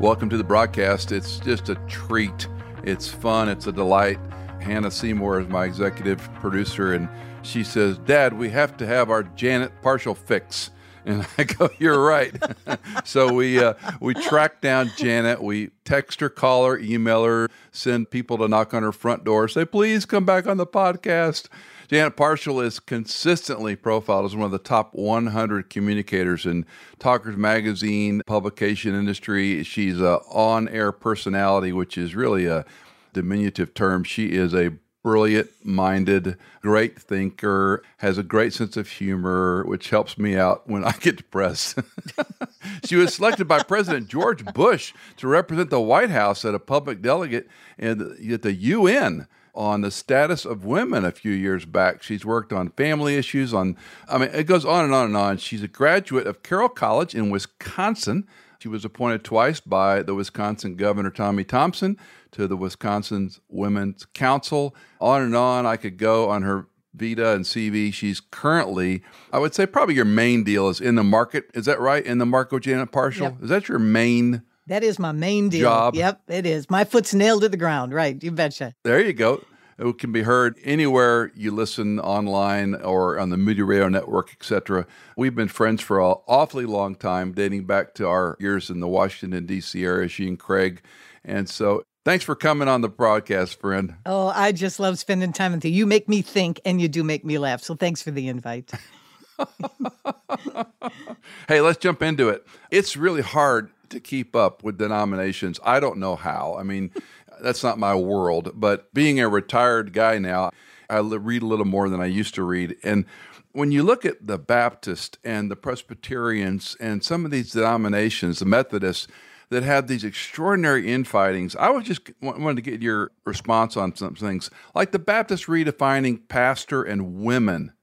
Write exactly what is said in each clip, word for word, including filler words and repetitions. Welcome to the broadcast. It's just a treat. It's fun. It's a delight. Hannah Seymour is my executive producer, and she says, "Dad, we have to have our Janet Parshall fix." And I go, "You're right." So we uh, we track down Janet. We text her, call her, email her, send people to knock on her front door, say, "Please come back on the podcast." Janet Parshall is consistently profiled as one of the top one hundred communicators in Talkers Magazine, publication industry. She's an on-air personality, which is really a diminutive term. She is a brilliant-minded, great thinker, has a great sense of humor, which helps me out when I get depressed. She was selected by President George Bush to represent the White House at a public delegate at the U N on the status of women a few years back. She's worked on family issues, on, I mean, it goes on and on and on. She's a graduate of Carroll College in Wisconsin. She was appointed twice by the Wisconsin Governor Tommy Thompson to the Wisconsin's Women's Council. On and on, I could go on her vita and C V. She's currently, I would say probably your main deal is in the market. Is that right? In the market with Janet Parshall? Yep. Is that your main That is my main deal. Job. Yep, it is. My foot's nailed to the ground. Right. You betcha. There you go. It can be heard anywhere you listen online or on the Moody Radio Network, et cetera. We've been friends for an awfully long time, dating back to our years in the Washington, D C area, she and Craig. And so thanks for coming on the broadcast, friend. Oh, I just love spending time with you. You make me think and you do make me laugh. So thanks for the invite. Hey, let's jump into it. It's really hard to keep up with denominations. I don't know how. I mean, that's not my world, but being a retired guy now, I read a little more than I used to read. And when you look at the Baptists and the Presbyterians and some of these denominations, the Methodists, that have these extraordinary infightings, I was just wanted to get your response on some things, like the Baptists redefining pastor and women.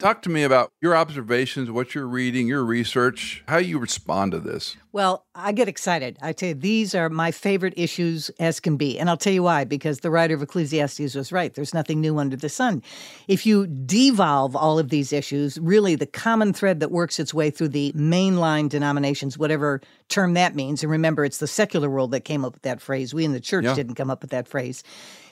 Talk to me about your observations, what you're reading, your research, how you respond to this. Well, I get excited. I tell you, these are my favorite issues as can be. And I'll tell you why, because the writer of Ecclesiastes was right. There's nothing new under the sun. If you devolve all of these issues, really the common thread that works its way through the mainline denominations, whatever term that means, and remember, it's the secular world that came up with that phrase. We in the church yeah. didn't come up with that phrase.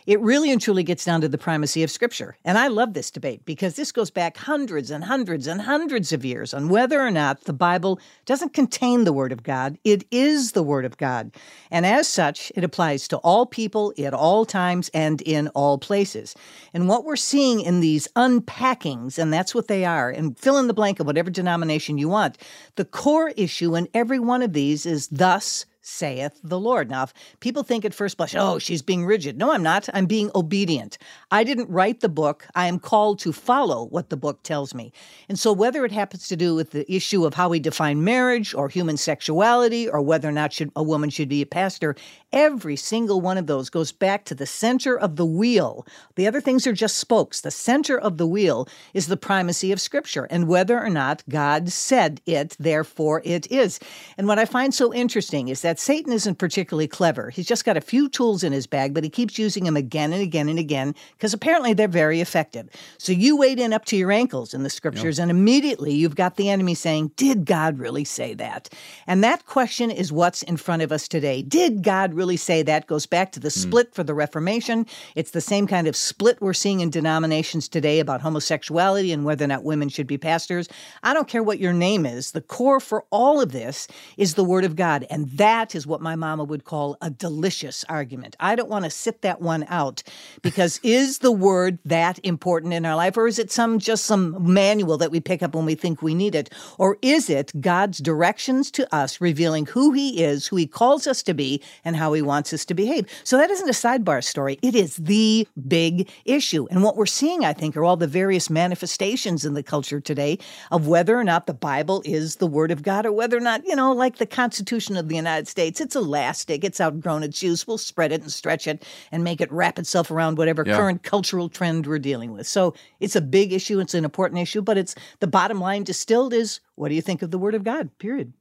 It really and truly gets down to the primacy of Scripture. And I love this debate because this goes back hundreds and hundreds and hundreds of years on whether or not the Bible doesn't contain the Word of God. It is the Word of God. And as such, it applies to all people at all times and in all places. And what we're seeing in these unpackings, and that's what they are, and fill in the blank of whatever denomination you want, the core issue in every one of these is thus saith the Lord. Now, if people think at first blush, oh, she's being rigid. No, I'm not. I'm being obedient. I didn't write the book. I am called to follow what the book tells me. And so whether it happens to do with the issue of how we define marriage or human sexuality or whether or not should, a woman should be a pastor, every single one of those goes back to the center of the wheel. The other things are just spokes. The center of the wheel is the primacy of Scripture and whether or not God said it, therefore it is. And what I find so interesting is that That Satan isn't particularly clever. He's just got a few tools in his bag, but he keeps using them again and again and again because apparently they're very effective. So you wade in up to your ankles in the Scriptures, yep. and immediately you've got the enemy saying, did God really say that? And that question is what's in front of us today. Did God really say that? Goes back to the split mm. for the Reformation. It's the same kind of split we're seeing in denominations today about homosexuality and whether or not women should be pastors. I don't care what your name is. The core for all of this is the Word of God, and that That is what my mama would call a delicious argument. I don't want to sit that one out because is the Word that important in our life, or is it some just some manual that we pick up when we think we need it? Or is it God's directions to us revealing who He is, who He calls us to be, and how He wants us to behave? So that isn't a sidebar story. It is the big issue. And what we're seeing, I think, are all the various manifestations in the culture today of whether or not the Bible is the Word of God or whether or not, you know, like the Constitution of the United States. States. It's elastic. It's outgrown its use. We'll spread it and stretch it and make it wrap itself around whatever yeah. current cultural trend we're dealing with. So it's a big issue. It's an important issue, but it's the bottom line distilled is, what do you think of the Word of God? Period.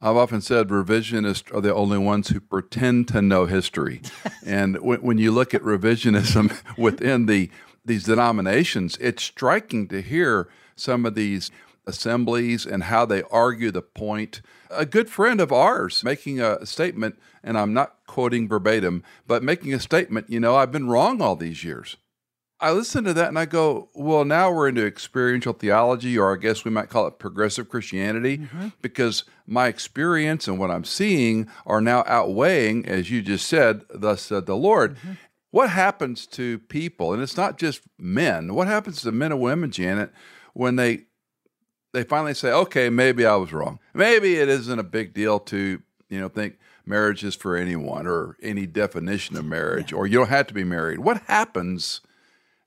I've often said revisionists are the only ones who pretend to know history. And w- when you look at revisionism within the these denominations, it's striking to hear some of these assemblies and how they argue the point. A good friend of ours making a statement, and I'm not quoting verbatim, but making a statement, you know, I've been wrong all these years. I listen to that and I go, well, now we're into experiential theology, or I guess we might call it progressive Christianity, mm-hmm. because my experience and what I'm seeing are now outweighing, as you just said, thus said the Lord. Mm-hmm. What happens to people, and it's not just men, what happens to men and women, Janet, when they they finally say, okay, maybe I was wrong. Maybe it isn't a big deal to, you know, think marriage is for anyone or any definition of marriage, yeah. or you don't have to be married. What happens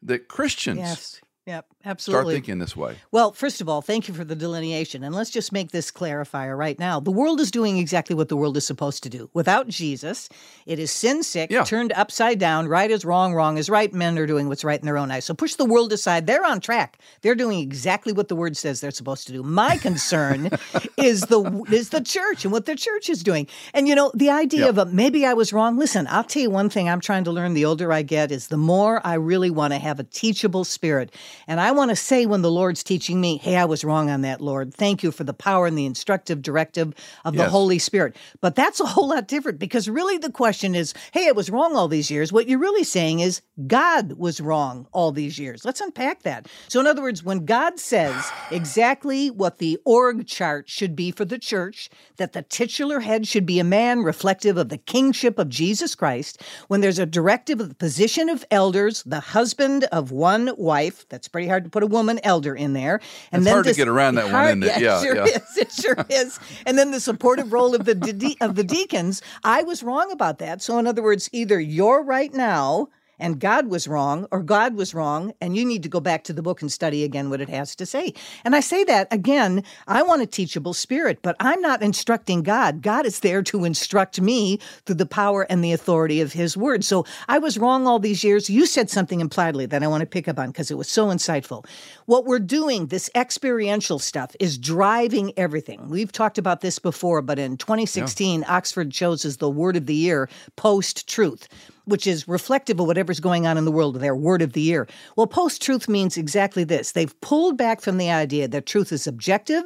that Christians yes. yep. Absolutely. Start thinking this way? Well, first of all, thank you for the delineation. And let's just make this clarifier right now. The world is doing exactly what the world is supposed to do. Without Jesus, it is sin sick, yeah. turned upside down. Right is wrong, wrong is right. Men are doing what's right in their own eyes. So push the world aside. They're on track. They're doing exactly what the word says they're supposed to do. My concern is the is the church and what the church is doing. And, you know, the idea yep. of a, maybe I was wrong. Listen, I'll tell you one thing I'm trying to learn the older I get is the more I really want to have a teachable spirit. And I I want to say when the Lord's teaching me, hey, I was wrong on that, Lord. Thank you for the power and the instructive directive of yes. the Holy Spirit. But that's a whole lot different because really the question is, hey, I was wrong all these years. What you're really saying is God was wrong all these years. Let's unpack that. So in other words, when God says exactly what the org chart should be for the church, that the titular head should be a man reflective of the kingship of Jesus Christ, when there's a directive of the position of elders, the husband of one wife, that's pretty hard to put a woman elder in there. And it's then hard this, to get around that hard, one, isn't it? Yeah, it sure yeah. is. It sure is. And then the supportive role of the de- of the deacons. I was wrong about that. So in other words, either you're right now and God was wrong, or God was wrong, and you need to go back to the book and study again what it has to say. And I say that, again, I want a teachable spirit, but I'm not instructing God. God is there to instruct me through the power and the authority of his word. So I was wrong all these years. You said something impliedly that I want to pick up on because it was so insightful. What we're doing, this experiential stuff, is driving everything. We've talked about this before, but in twenty sixteen, yeah. Oxford chose as the word of the year, post-truth, which is reflective of whatever's going on in the world, their word of the year. Well, post-truth means exactly this. They've pulled back from the idea that truth is objective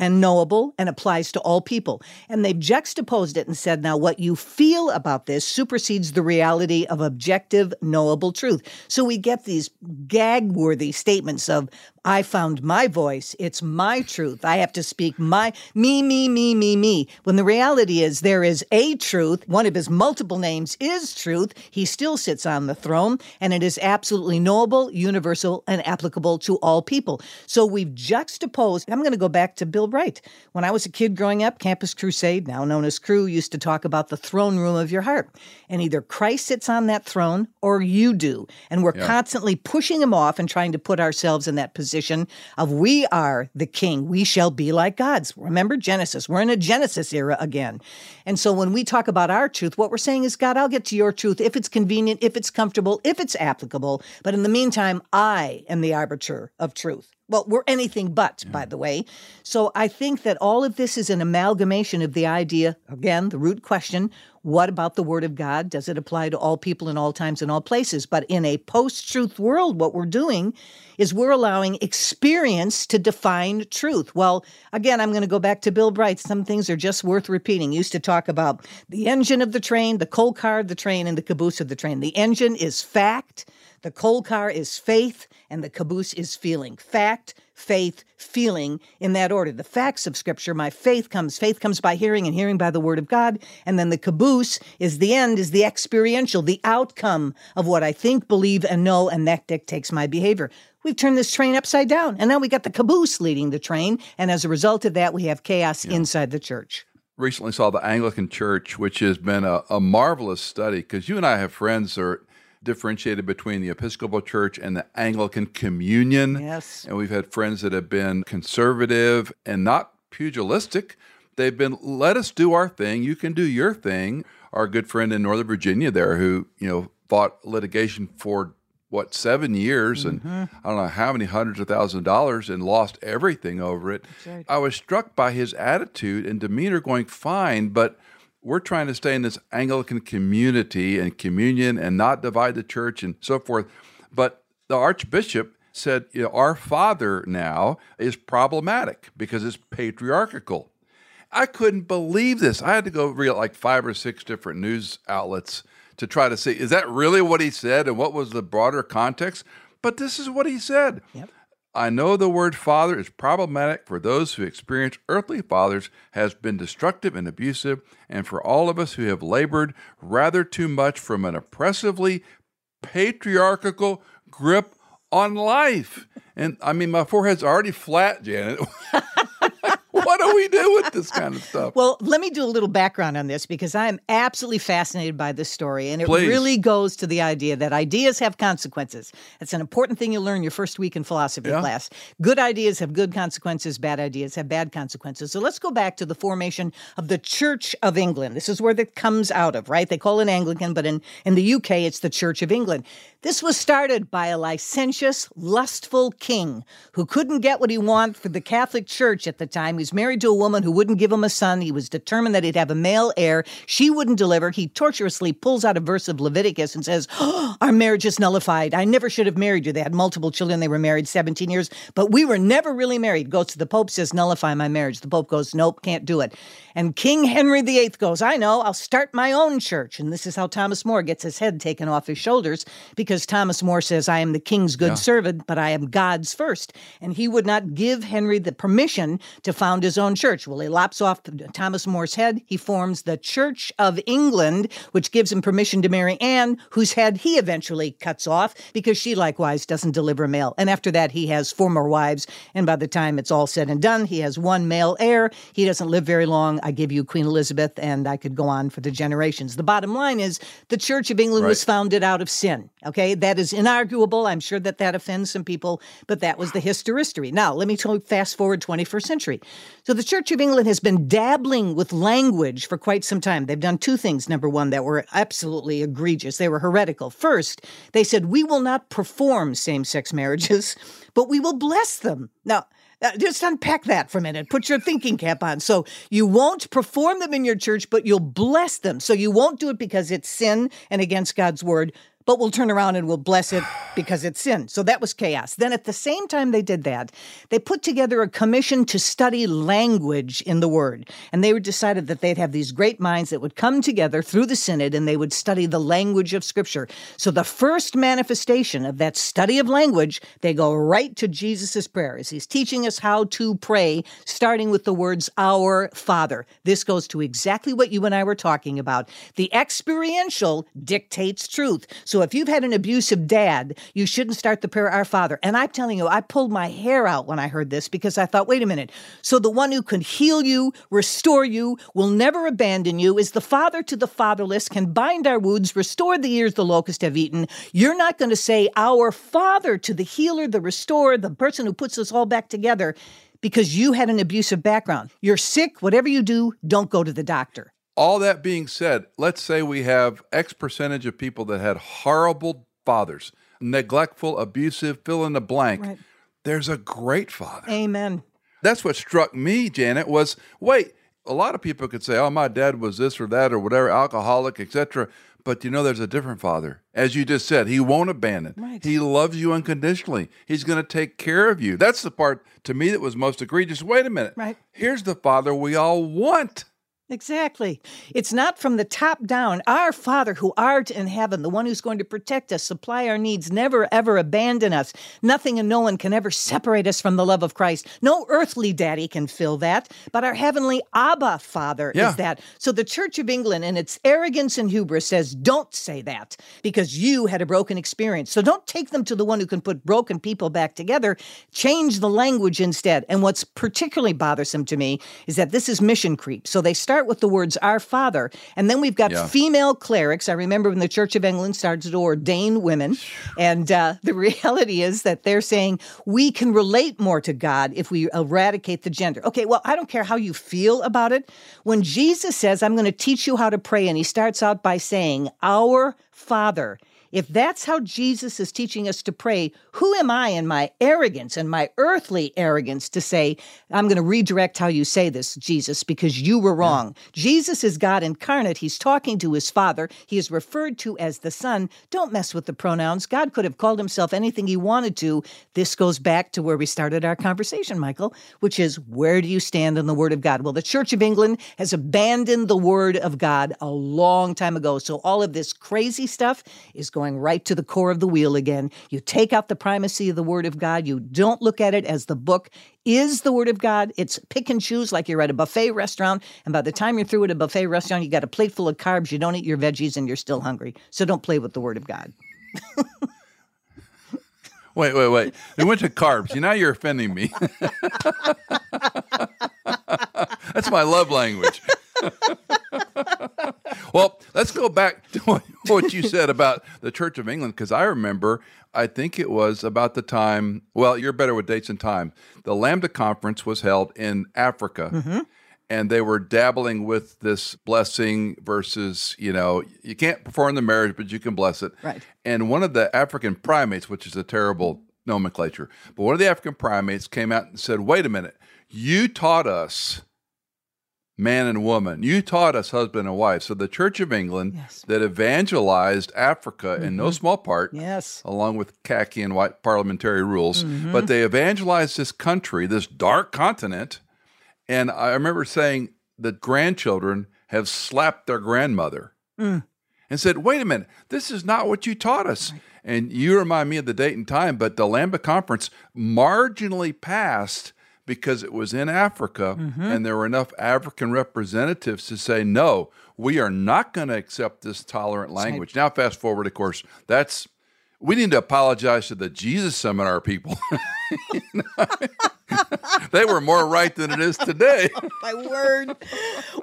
and knowable and applies to all people. And they've juxtaposed it and said, now what you feel about this supersedes the reality of objective, knowable truth. So we get these gag-worthy statements of, I found my voice, it's my truth, I have to speak my, me, me, me, me, me. When the reality is there is a truth, one of his multiple names is truth, he still sits on the throne, and it is absolutely knowable, universal, and applicable to all people. So we've juxtaposed, I'm going to go back to Bill Bright. When I was a kid growing up, Campus Crusade, now known as Cru, used to talk about the throne room of your heart. And either Christ sits on that throne or you do. And we're yeah. constantly pushing him off and trying to put ourselves in that position of we are the king. We shall be like gods. Remember Genesis. We're in a Genesis era again. And so when we talk about our truth, what we're saying is, God, I'll get to your truth if it's convenient, if it's comfortable, if it's applicable. But in the meantime, I am the arbiter of truth. Well, we're anything but, yeah. by the way. So I think that all of this is an amalgamation of the idea, again, the root question, what about the word of God? Does it apply to all people in all times and all places? But in a post-truth world, what we're doing is we're allowing experience to define truth. Well, again, I'm going to go back to Bill Bright. Some things are just worth repeating. He used to talk about the engine of the train, the coal car of the train, and the caboose of the train. The engine is fact. The coal car is faith, and the caboose is feeling. Fact, faith, feeling, in that order. The facts of Scripture, my faith comes. Faith comes by hearing, and hearing by the Word of God. And then the caboose is the end, is the experiential, the outcome of what I think, believe, and know, and that dictates my behavior. We've turned this train upside down, and now we got the caboose leading the train, and as a result of that, we have chaos yeah. inside the church. Recently saw the Anglican Church, which has been a, a marvelous study, because you and I have friends that are differentiated between the Episcopal Church and the Anglican Communion. Yes. And we've had friends that have been conservative and not pugilistic. They've been, let us do our thing. You can do your thing. Our good friend in Northern Virginia there who, you know, fought litigation for, what, seven years mm-hmm. and I don't know how many hundreds of thousands of dollars and lost everything over it. Right. I was struck by his attitude and demeanor going, fine, but we're trying to stay in this Anglican community and communion and not divide the church and so forth. But the Archbishop said, you know, our father now is problematic because it's patriarchal. I couldn't believe this. I had to go read like five or six different news outlets to try to see, is that really what he said and what was the broader context? But this is what he said. Yep. I know the word father is problematic for those who experience earthly fathers, has been destructive and abusive, and for all of us who have labored rather too much from an oppressively patriarchal grip on life. And I mean, my forehead's already flat, Janet. What do we do with this kind of stuff? Well, let me do a little background on this because I'm absolutely fascinated by this story. And it Please. really goes to the idea that ideas have consequences. It's an important thing you learn your first week in philosophy yeah. class. Good ideas have good consequences. Bad ideas have bad consequences. So let's go back to the formation of the Church of England. This is where that comes out of, right? They call it Anglican, but in, in the U K, it's the Church of England. This was started by a licentious, lustful king who couldn't get what he wanted for the Catholic Church at the time. He was married to a woman who wouldn't give him a son. He was determined that he'd have a male heir. She wouldn't deliver. He torturously pulls out a verse of Leviticus and says, oh, our marriage is nullified. I never should have married you. They had multiple children. They were married seventeen years, but we were never really married. Goes to the Pope, says, nullify my marriage. The Pope goes, nope, can't do it. And King Henry the Eighth goes, I know, I'll start my own church. And this is how Thomas More gets his head taken off his shoulders because Thomas More says, I am the king's good yeah. servant, but I am God's first. And he would not give Henry the permission to found his own church. Well, he lops off Thomas More's head. He forms the Church of England, which gives him permission to marry Anne, whose head he eventually cuts off because she likewise doesn't deliver male. And after that, he has four more wives. And by the time it's all said and done, he has one male heir. He doesn't live very long. I give you Queen Elizabeth, and I could go on for the generations. The bottom line is the Church of England right. was founded out of sin. Okay, that is inarguable. I'm sure that that offends some people, but that was the history. Now, let me t- fast forward twenty-first century. So the Church of England has been dabbling with language for quite some time. They've done two things, number one, that were absolutely egregious. They were heretical. First, they said, we will not perform same-sex marriages, but we will bless them. Now, Uh, just unpack that for a minute. Put your thinking cap on. So you won't perform them in your church, but you'll bless them. So you won't do it because it's sin and against God's word, but we'll turn around and we'll bless it because it's sin. So that was chaos. Then at the same time they did that, they put together a commission to study language in the word. And they decided that they'd have these great minds that would come together through the synod and they would study the language of Scripture. So the first manifestation of that study of language, they go right to Jesus' prayer as he's teaching us how to pray, starting with the words, Our Father. This goes to exactly what you and I were talking about. The experiential dictates truth. So if you've had an abusive dad, you shouldn't start the prayer, Our Father. And I'm telling you, I pulled my hair out when I heard this because I thought, wait a minute. So the one who can heal you, restore you, will never abandon you, is the father to the fatherless, can bind our wounds, restore the years the locusts have eaten. You're not going to say Our Father to the healer, the restorer, the person who puts us all back together, because you had an abusive background. You're sick, whatever you do, don't go to the doctor. All that being said, let's say we have X percentage of people that had horrible fathers, neglectful, abusive, fill in the blank. Right. There's a great father. Amen. That's what struck me, Janet, was, wait, a lot of people could say, oh, my dad was this or that or whatever, alcoholic, et cetera. But you know, there's a different father. As you just said, he won't abandon. Right. He loves you unconditionally. He's going to take care of you. That's the part, to me, that was most egregious. Wait a minute. Right. Here's the father we all want. Exactly. It's not from the top down. Our Father who art in heaven, the one who's going to protect us, supply our needs, never, ever abandon us. Nothing and no one can ever separate us from the love of Christ. No earthly daddy can fill that, but our heavenly Abba Father yeah. is that. So the Church of England in its arrogance and hubris says, don't say that because you had a broken experience. So don't take them to the one who can put broken people back together. Change the language instead. And what's particularly bothersome to me is that this is mission creep. So they start with the words, Our Father. And then we've got yeah. female clerics. I remember when the Church of England started to ordain women. And uh, the reality is that they're saying, we can relate more to God if we eradicate the gender. Okay, well, I don't care how you feel about it. When Jesus says, I'm going to teach you how to pray, and he starts out by saying, Our Father. If that's how Jesus is teaching us to pray, who am I in my arrogance and my earthly arrogance to say, I'm going to redirect how you say this, Jesus, because you were wrong. Yeah. Jesus is God incarnate. He's talking to his Father. He is referred to as the Son. Don't mess with the pronouns. God could have called himself anything he wanted to. This goes back to where we started our conversation, Michael, which is, where do you stand on the Word of God? Well, the Church of England has abandoned the Word of God a long time ago. So all of this crazy stuff is going right to the core of the wheel again. You take out the primacy of the Word of God. You don't look at it as the book is the Word of God. It's pick and choose like you're at a buffet restaurant. And by the time you're through at a buffet restaurant, you got a plate full of carbs. You don't eat your veggies and you're still hungry. So don't play with the Word of God. Wait, wait, wait. They went to carbs. Now you're offending me. That's my love language. Well, let's go back to what you said about the Church of England, because I remember, I think it was about the time, well, you're better with dates and time, the Lambeth Conference was held in Africa, mm-hmm. and they were dabbling with this blessing versus, you know, you can't perform the marriage, but you can bless it. Right. And one of the African primates, which is a terrible nomenclature, but one of the African primates came out and said, wait a minute, you taught us man and woman. You taught us husband and wife. So the Church of England yes. that evangelized Africa mm-hmm. in no small part, yes. along with khaki and white parliamentary rules, mm-hmm. but they evangelized this country, this dark continent. And I remember saying the grandchildren have slapped their grandmother mm. and said, wait a minute, this is not what you taught us. Right. And you remind me of the date and time, but the Lambeth Conference marginally passed because it was in Africa, mm-hmm. and there were enough African representatives to say, no, we are not going to accept this tolerant language. Now, fast forward, of course, that's, we need to apologize to the Jesus Seminar people. You know? They were more right than it is today. Oh, my word.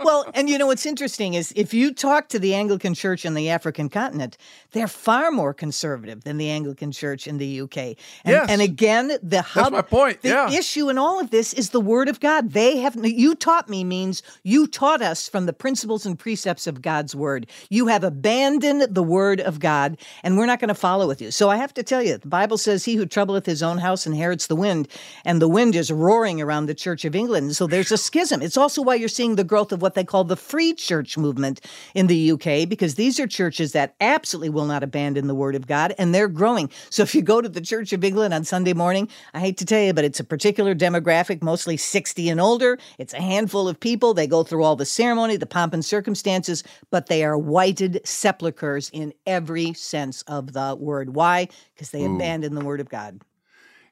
Well, and you know, what's interesting is if you talk to the Anglican Church in the African continent, they're far more conservative than the Anglican Church in the U K. And, yes. and again, the hub, that's my point. The yeah. issue in all of this is the Word of God. They have, you taught me means you taught us from the principles and precepts of God's Word. You have abandoned the Word of God, and we're not going to follow with you. So I have to tell you, the Bible says he who troubleth his own house inherits the wind, and the wind is roaring around the Church of England. So there's a schism. It's also why you're seeing the growth of what they call the free church movement in the U K, because these are churches that absolutely will not abandon the Word of God, and they're growing. So if you go to the Church of England on Sunday morning, I hate to tell you, but it's a particular demographic, mostly sixty and older. It's a handful of people. They go through all the ceremony, the pomp and circumstances, but they are whited sepulchres in every sense of the word. Why? Because they Ooh. abandon the Word of God.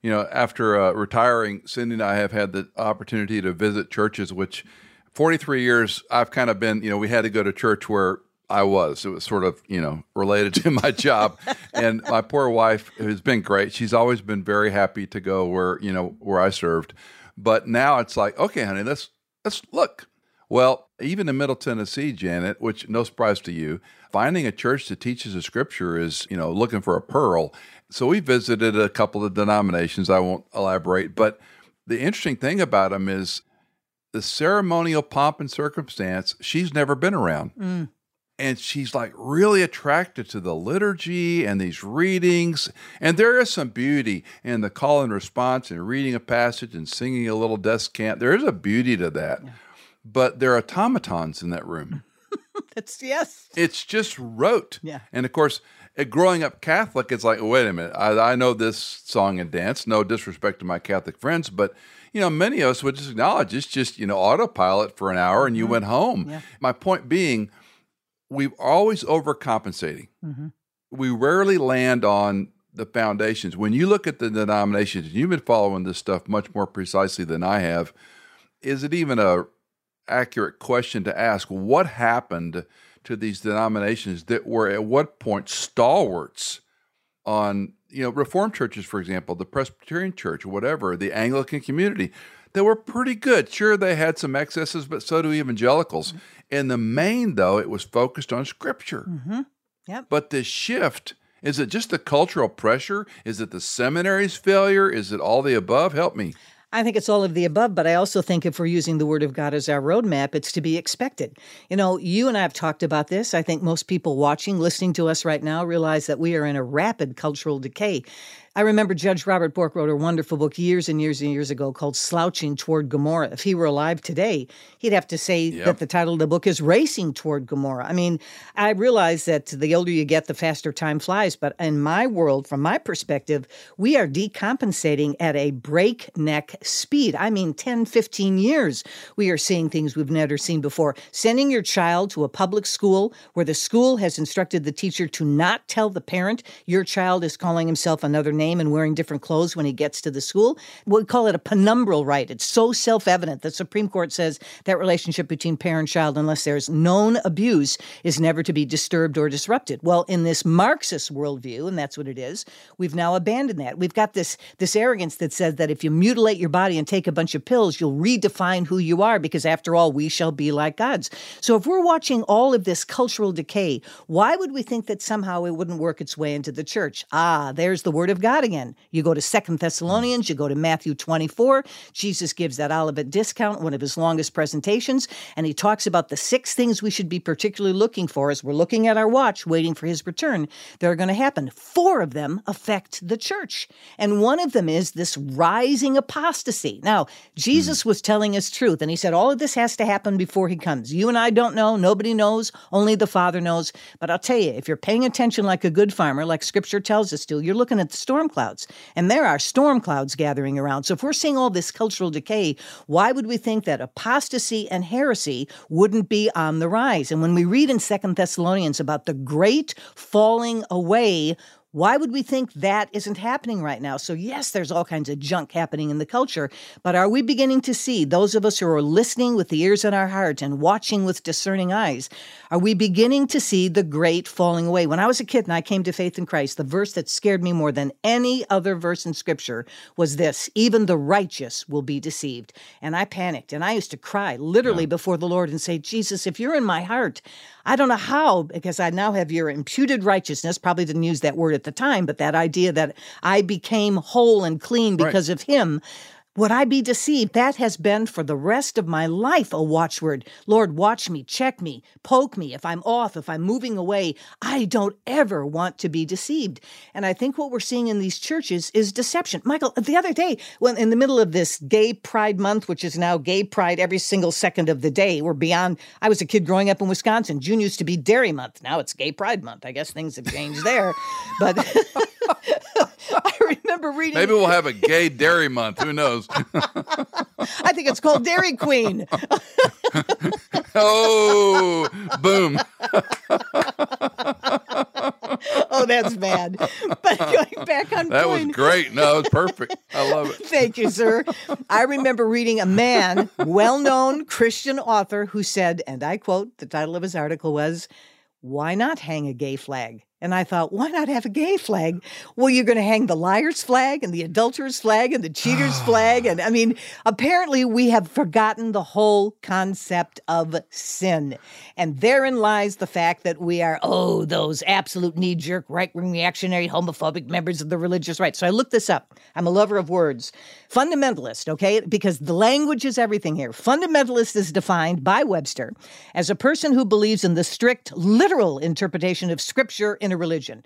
You know, after uh, retiring, Cindy and I have had the opportunity to visit churches, which forty-three years I've kind of been, you know, we had to go to church where I was. It was sort of, you know, related to my job. And my poor wife, who's been great, she's always been very happy to go where, you know, where I served. But now it's like, okay, honey, let's, let's look. Well, even in Middle Tennessee, Janet, which no surprise to you, finding a church that teaches the Scripture is, you know, looking for a pearl. So we visited a couple of denominations. I won't elaborate, but the interesting thing about them is the ceremonial pomp and circumstance, she's never been around. Mm. And she's like really attracted to the liturgy and these readings. And there is some beauty in the call and response and reading a passage and singing a little descant. There is a beauty to that. Yeah. But there are automatons in that room. That's yes. It's just rote. Yeah. And of course, growing up Catholic, it's like, oh, wait a minute, I, I know this song and dance. No disrespect to my Catholic friends, but you know, many of us would just acknowledge it's just, you know, autopilot for an hour and you mm-hmm. went home. Yeah. My point being, we're always overcompensating. Mm-hmm. We rarely land on the foundations. When you look at the denominations, you've been following this stuff much more precisely than I have. Is it even a accurate question to ask, what happened to these denominations that were at what point stalwarts on, you know, Reformed churches, for example, the Presbyterian Church, whatever, the Anglican community, they were pretty good. Sure, they had some excesses, but so do evangelicals. Mm-hmm. In the main, though, it was focused on Scripture. Mm-hmm. Yep. But the shift, is it just the cultural pressure? Is it the seminary's failure? Is it all the above? Help me. I think it's all of the above, but I also think if we're using the Word of God as our roadmap, it's to be expected. You know, you and I have talked about this. I think most people watching, listening to us right now realize that we are in a rapid cultural decay. I remember Judge Robert Bork wrote a wonderful book years and years and years ago called Slouching Toward Gomorrah. If he were alive today, he'd have to say yep. that the title of the book is Racing Toward Gomorrah. I mean, I realize that the older you get, the faster time flies. But in my world, from my perspective, we are decompensating at a breakneck speed. I mean, ten, fifteen years, we are seeing things we've never seen before. Sending your child to a public school where the school has instructed the teacher to not tell the parent your child is calling himself another name and wearing different clothes when he gets to the school. We call it a penumbral right. It's so self-evident. The Supreme Court says that relationship between parent and child, unless there's known abuse, is never to be disturbed or disrupted. Well, in this Marxist worldview, and that's what it is, we've now abandoned that. We've got this, this arrogance that says that if you mutilate your body and take a bunch of pills, you'll redefine who you are because, after all, we shall be like gods. So if we're watching all of this cultural decay, why would we think that somehow it wouldn't work its way into the church? Ah, there's the Word of God. Again, you go to Second Thessalonians, you go to Matthew twenty-four. Jesus gives that Olivet discount, one of his longest presentations, and he talks about the six things we should be particularly looking for as we're looking at our watch, waiting for his return. They're going to happen. Four of them affect the church, and one of them is this rising apostasy. Now, Jesus mm. was telling us truth, and he said all of this has to happen before he comes. You and I don't know. Nobody knows. Only the Father knows. But I'll tell you, if you're paying attention like a good farmer, like Scripture tells us to, you're looking at the storm clouds. And there are storm clouds gathering around. So if we're seeing all this cultural decay, why would we think that apostasy and heresy wouldn't be on the rise? And when we read in Second Thessalonians about the great falling away, why would we think that isn't happening right now? So yes, there's all kinds of junk happening in the culture, but are we beginning to see, those of us who are listening with the ears in our heart and watching with discerning eyes, are we beginning to see the great falling away? When I was a kid and I came to faith in Christ, the verse that scared me more than any other verse in Scripture was this: even the righteous will be deceived. And I panicked, and I used to cry literally yeah. before the Lord and say, Jesus, if you're in my heart, I don't know how, because I now have your imputed righteousness, probably didn't use that word at the time, but that idea that I became whole and clean because right. of him, would I be deceived? That has been for the rest of my life a watchword. Lord, watch me, check me, poke me. If I'm off, if I'm moving away, I don't ever want to be deceived. And I think what we're seeing in these churches is deception. Michael, the other day, when in the middle of this Gay Pride Month, which is now Gay Pride every single second of the day, we're beyond, I was a kid growing up in Wisconsin. June used to be Dairy Month. Now it's Gay Pride Month. I guess things have changed there. But I remember reading. Maybe we'll have a Gay Dairy Month. Who knows? I think it's called Dairy Queen. Oh, boom. Oh, that's bad. But going back on that point. That was great. No, it was perfect. I love it. Thank you, sir. I remember reading a man, well-known Christian author, who said, and I quote, the title of his article was, "Why not hang a gay flag?" And I thought, why not have a gay flag? Well, you're going to hang the liar's flag and the adulterer's flag and the cheater's flag. And I mean, apparently we have forgotten the whole concept of sin. And therein lies the fact that we are, oh, those absolute knee-jerk, right-wing, reactionary, homophobic members of the religious right. So I looked this up. I'm a lover of words. Fundamentalist, okay? Because the language is everything here. Fundamentalist is defined by Webster as a person who believes in the strict, literal interpretation of Scripture in religion.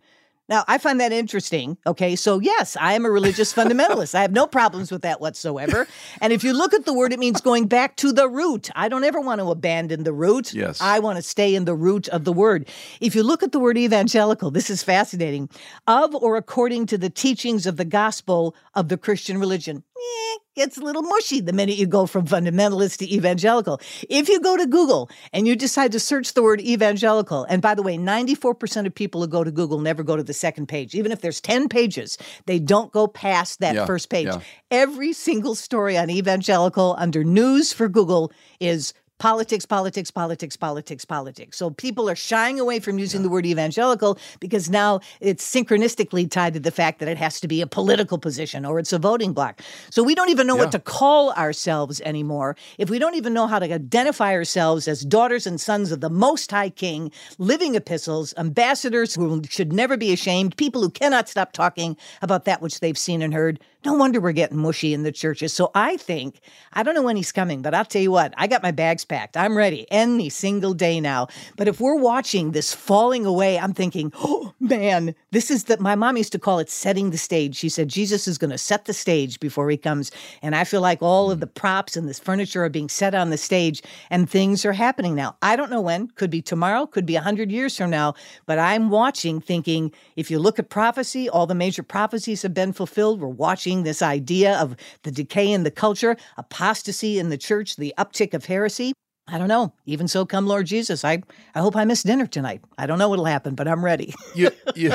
Now, I find that interesting, okay? So, yes, I am a religious fundamentalist. I have no problems with that whatsoever. And if you look at the word, it means going back to the root. I don't ever want to abandon the root. Yes. I want to stay in the root of the word. If you look at the word evangelical, this is fascinating, of or according to the teachings of the gospel of the Christian religion. Eh, gets a little mushy the minute you go from fundamentalist to evangelical. If you go to Google and you decide to search the word evangelical, and by the way, ninety-four percent of people who go to Google never go to the second page. Even if there's ten pages, they don't go past that yeah, first page. Yeah. Every single story on evangelical under news for Google is politics, politics, politics, politics, politics. So people are shying away from using yeah. the word evangelical because now it's synchronistically tied to the fact that it has to be a political position or it's a voting block. So we don't even know yeah. what to call ourselves anymore. If we don't even know how to identify ourselves as daughters and sons of the Most High King, living epistles, ambassadors who should never be ashamed, people who cannot stop talking about that which they've seen and heard, No wonder we're getting mushy in the churches. So I think, I don't know when he's coming, but I'll tell you what, I got my bags packed. I'm ready any single day now. But if we're watching this falling away, I'm thinking, oh, man, this is the, my mom used to call it setting the stage. She said, Jesus is going to set the stage before he comes. And I feel like all of the props and this furniture are being set on the stage and things are happening now. I don't know when, could be tomorrow, could be one hundred years from now, but I'm watching thinking, if you look at prophecy, all the major prophecies have been fulfilled. We're watching this idea of the decay in the culture, apostasy in the church, the uptick of heresy. I don't know. Even so, come Lord Jesus. I, I hope I miss dinner tonight. I don't know what'll happen, but I'm ready. you, you,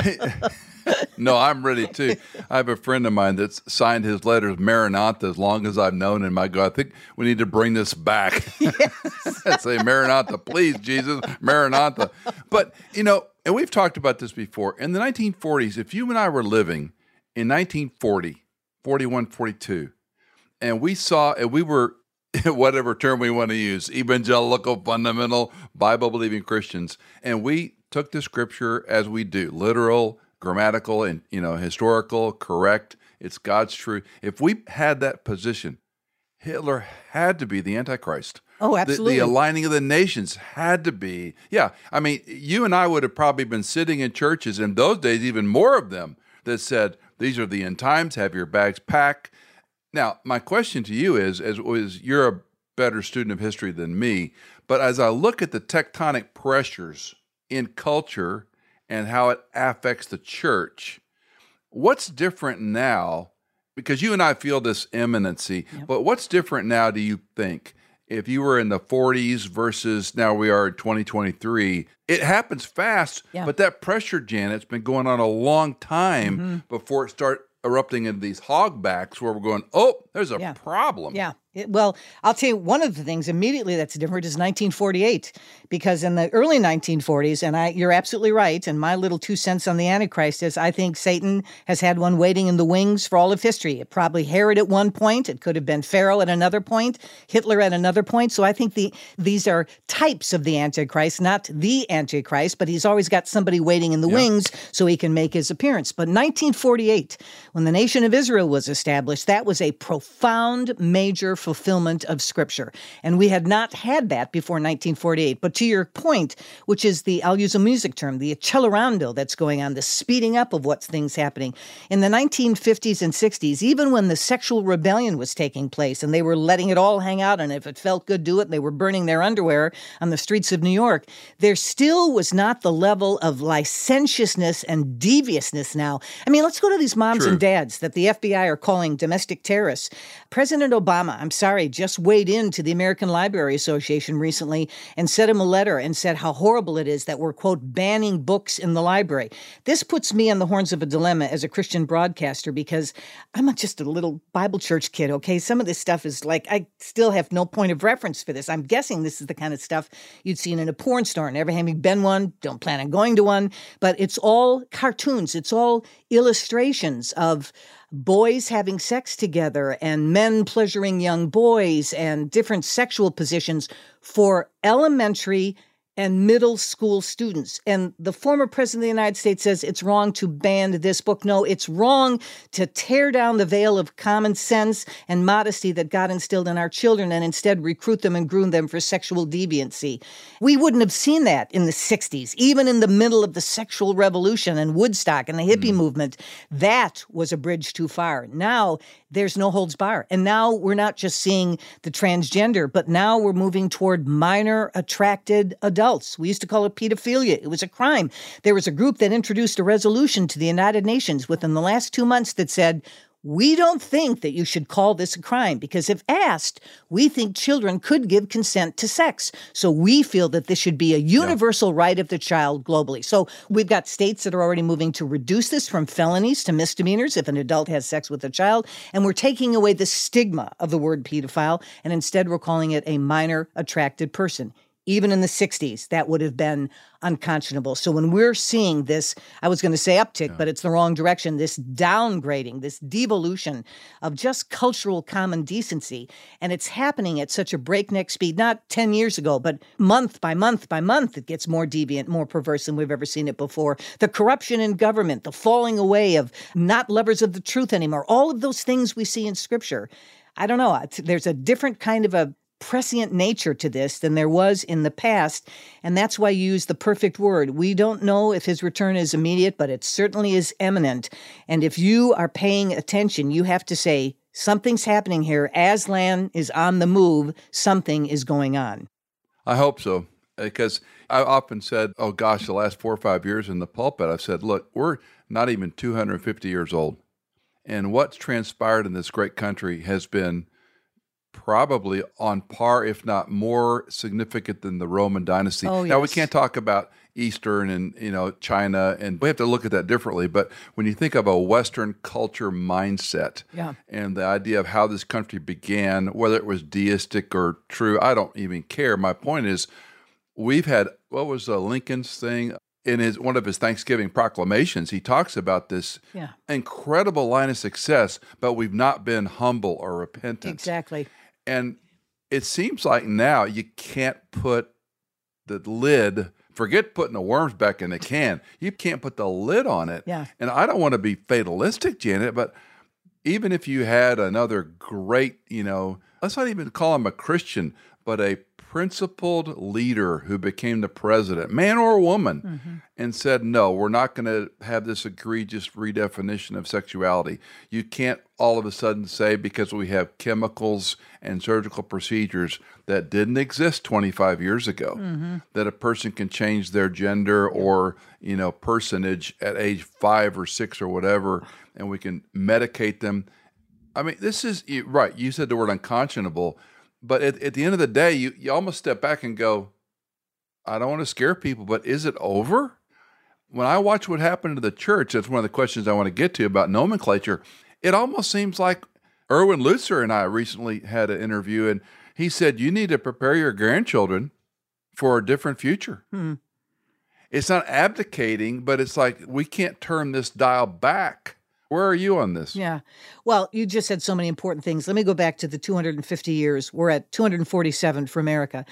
no, I'm ready too. I have a friend of mine that's signed his letters Maranatha as long as I've known him. I go, I think we need to bring this back. Yes. I say Maranatha, please, Jesus, Maranatha. But, you know, and we've talked about this before. In the nineteen forties, if you and I were living in nineteen forty, forty-one, forty-two, and we saw, and we were, whatever term we want to use, evangelical, fundamental, Bible-believing Christians, and we took the Scripture as we do, literal, grammatical, and, you know, historical, correct, it's God's truth. If we had that position, Hitler had to be the Antichrist. Oh, absolutely. The, the aligning of the nations had to be, yeah. I mean, you and I would have probably been sitting in churches in those days, even more of them, that said, these are the end times, have your bags packed. Now, my question to you is, as, as you're a better student of history than me, but as I look at the tectonic pressures in culture and how it affects the church, what's different now? Because you and I feel this imminency, yep. But what's different now, do you think? If you were in the forties versus now we are in twenty twenty-three, it happens fast, yeah. But that pressure, Janet's been going on a long time mm-hmm. before it started erupting into these hogbacks where we're going, oh, there's a yeah. problem. Yeah. It, well, I'll tell you one of the things immediately that's different is nineteen forty-eight, because in the early nineteen forties, and I, you're absolutely right, and my little two cents on the Antichrist is I think Satan has had one waiting in the wings for all of history. It probably Herod at one point. It could have been Pharaoh at another point, Hitler at another point. So I think the these are types of the Antichrist, not the Antichrist, but he's always got somebody waiting in the yeah. wings so he can make his appearance. But nineteen forty-eight, when the nation of Israel was established, that was a profound, major fulfillment of Scripture. And we had not had that before nineteen forty-eight. But to your point, which is the, I'll use a music term, the accelerando that's going on, the speeding up of what's things happening. In the nineteen fifties and sixties, even when the sexual rebellion was taking place and they were letting it all hang out and if it felt good, do it, and they were burning their underwear on the streets of New York, there still was not the level of licentiousness and deviousness now. I mean, let's go to these moms True. and dads that the F B I are calling domestic terrorists. President Obama, I'm sorry, just weighed into the American Library Association recently and sent him a letter and said how horrible it is that we're, quote, banning books in the library. This puts me on the horns of a dilemma as a Christian broadcaster because I'm just a little Bible church kid, okay? Some of this stuff is like, I still have no point of reference for this. I'm guessing this is the kind of stuff you'd seen in a porn store. Never having been one, don't plan on going to one, but it's all cartoons. It's all illustrations of boys having sex together and men pleasuring young boys and different sexual positions for elementary and middle school students. And the former president of the United States says it's wrong to ban this book. No, it's wrong to tear down the veil of common sense and modesty that God instilled in our children and instead recruit them and groom them for sexual deviancy. We wouldn't have seen that in the sixties, even in the middle of the sexual revolution and Woodstock and the hippie mm. movement. That was a bridge too far. Now there's no holds bar. And now we're not just seeing the transgender, but now we're moving toward minor attracted adults. We used to call it pedophilia. It was a crime. There was a group that introduced a resolution to the United Nations within the last two months that said, we don't think that you should call this a crime because if asked, we think children could give consent to sex. So we feel that this should be a universal yeah. right of the child globally. So we've got states that are already moving to reduce this from felonies to misdemeanors if an adult has sex with a child. And we're taking away the stigma of the word pedophile. And instead, we're calling it a minor attracted person. Even in the sixties, that would have been unconscionable. So when we're seeing this, I was going to say uptick, yeah. but it's the wrong direction, this downgrading, this devolution of just cultural common decency. And it's happening at such a breakneck speed, not ten years ago, but month by month by month, it gets more deviant, more perverse than we've ever seen it before. The corruption in government, the falling away of not lovers of the truth anymore, all of those things we see in Scripture. I don't know. There's a different kind of a prescient nature to this than there was in the past, and that's why you use the perfect word. We don't know if his return is immediate, but it certainly is imminent. And if you are paying attention, you have to say, something's happening here. Aslan is on the move. Something is going on. I hope so, because I often said, oh gosh, the last four or five years in the pulpit, I've said, look, we're not even two hundred fifty years old. And what's transpired in this great country has been probably on par, if not more significant than the Roman dynasty. Oh, yes. Now, we can't talk about Eastern and, you know, China, and we have to look at that differently. But when you think of a Western culture mindset yeah. and the idea of how this country began, whether it was deistic or true, I don't even care. My point is, we've had, what was uh, Lincoln's thing? In his one of his Thanksgiving proclamations, he talks about this yeah. incredible line of success, but we've not been humble or repentant. Exactly. And it seems like now you can't put the lid, forget putting the worms back in the can. You can't put the lid on it. Yeah. And I don't want to be fatalistic, Janet, but even if you had another great, you know, let's not even call him a Christian, but a principled leader who became the president, man or woman, mm-hmm. and said, no, we're not going to have this egregious redefinition of sexuality. You can't all of a sudden say, because we have chemicals and surgical procedures that didn't exist twenty-five years ago, mm-hmm. that a person can change their gender or, you know, personage at age five or six or whatever, and we can medicate them. I mean, this is, right, you said the word unconscionable. But at, at the end of the day, you, you almost step back and go, I don't want to scare people, but is it over? When I watch what happened to the church, that's one of the questions I want to get to about nomenclature. It almost seems like Erwin Lutzer and I recently had an interview, and he said, you need to prepare your grandchildren for a different future. Hmm. It's not abdicating, but it's like, we can't turn this dial back. Where are you on this? Yeah. Well, you just said so many important things. Let me go back to the two hundred fifty years. We're at two hundred forty-seven for America.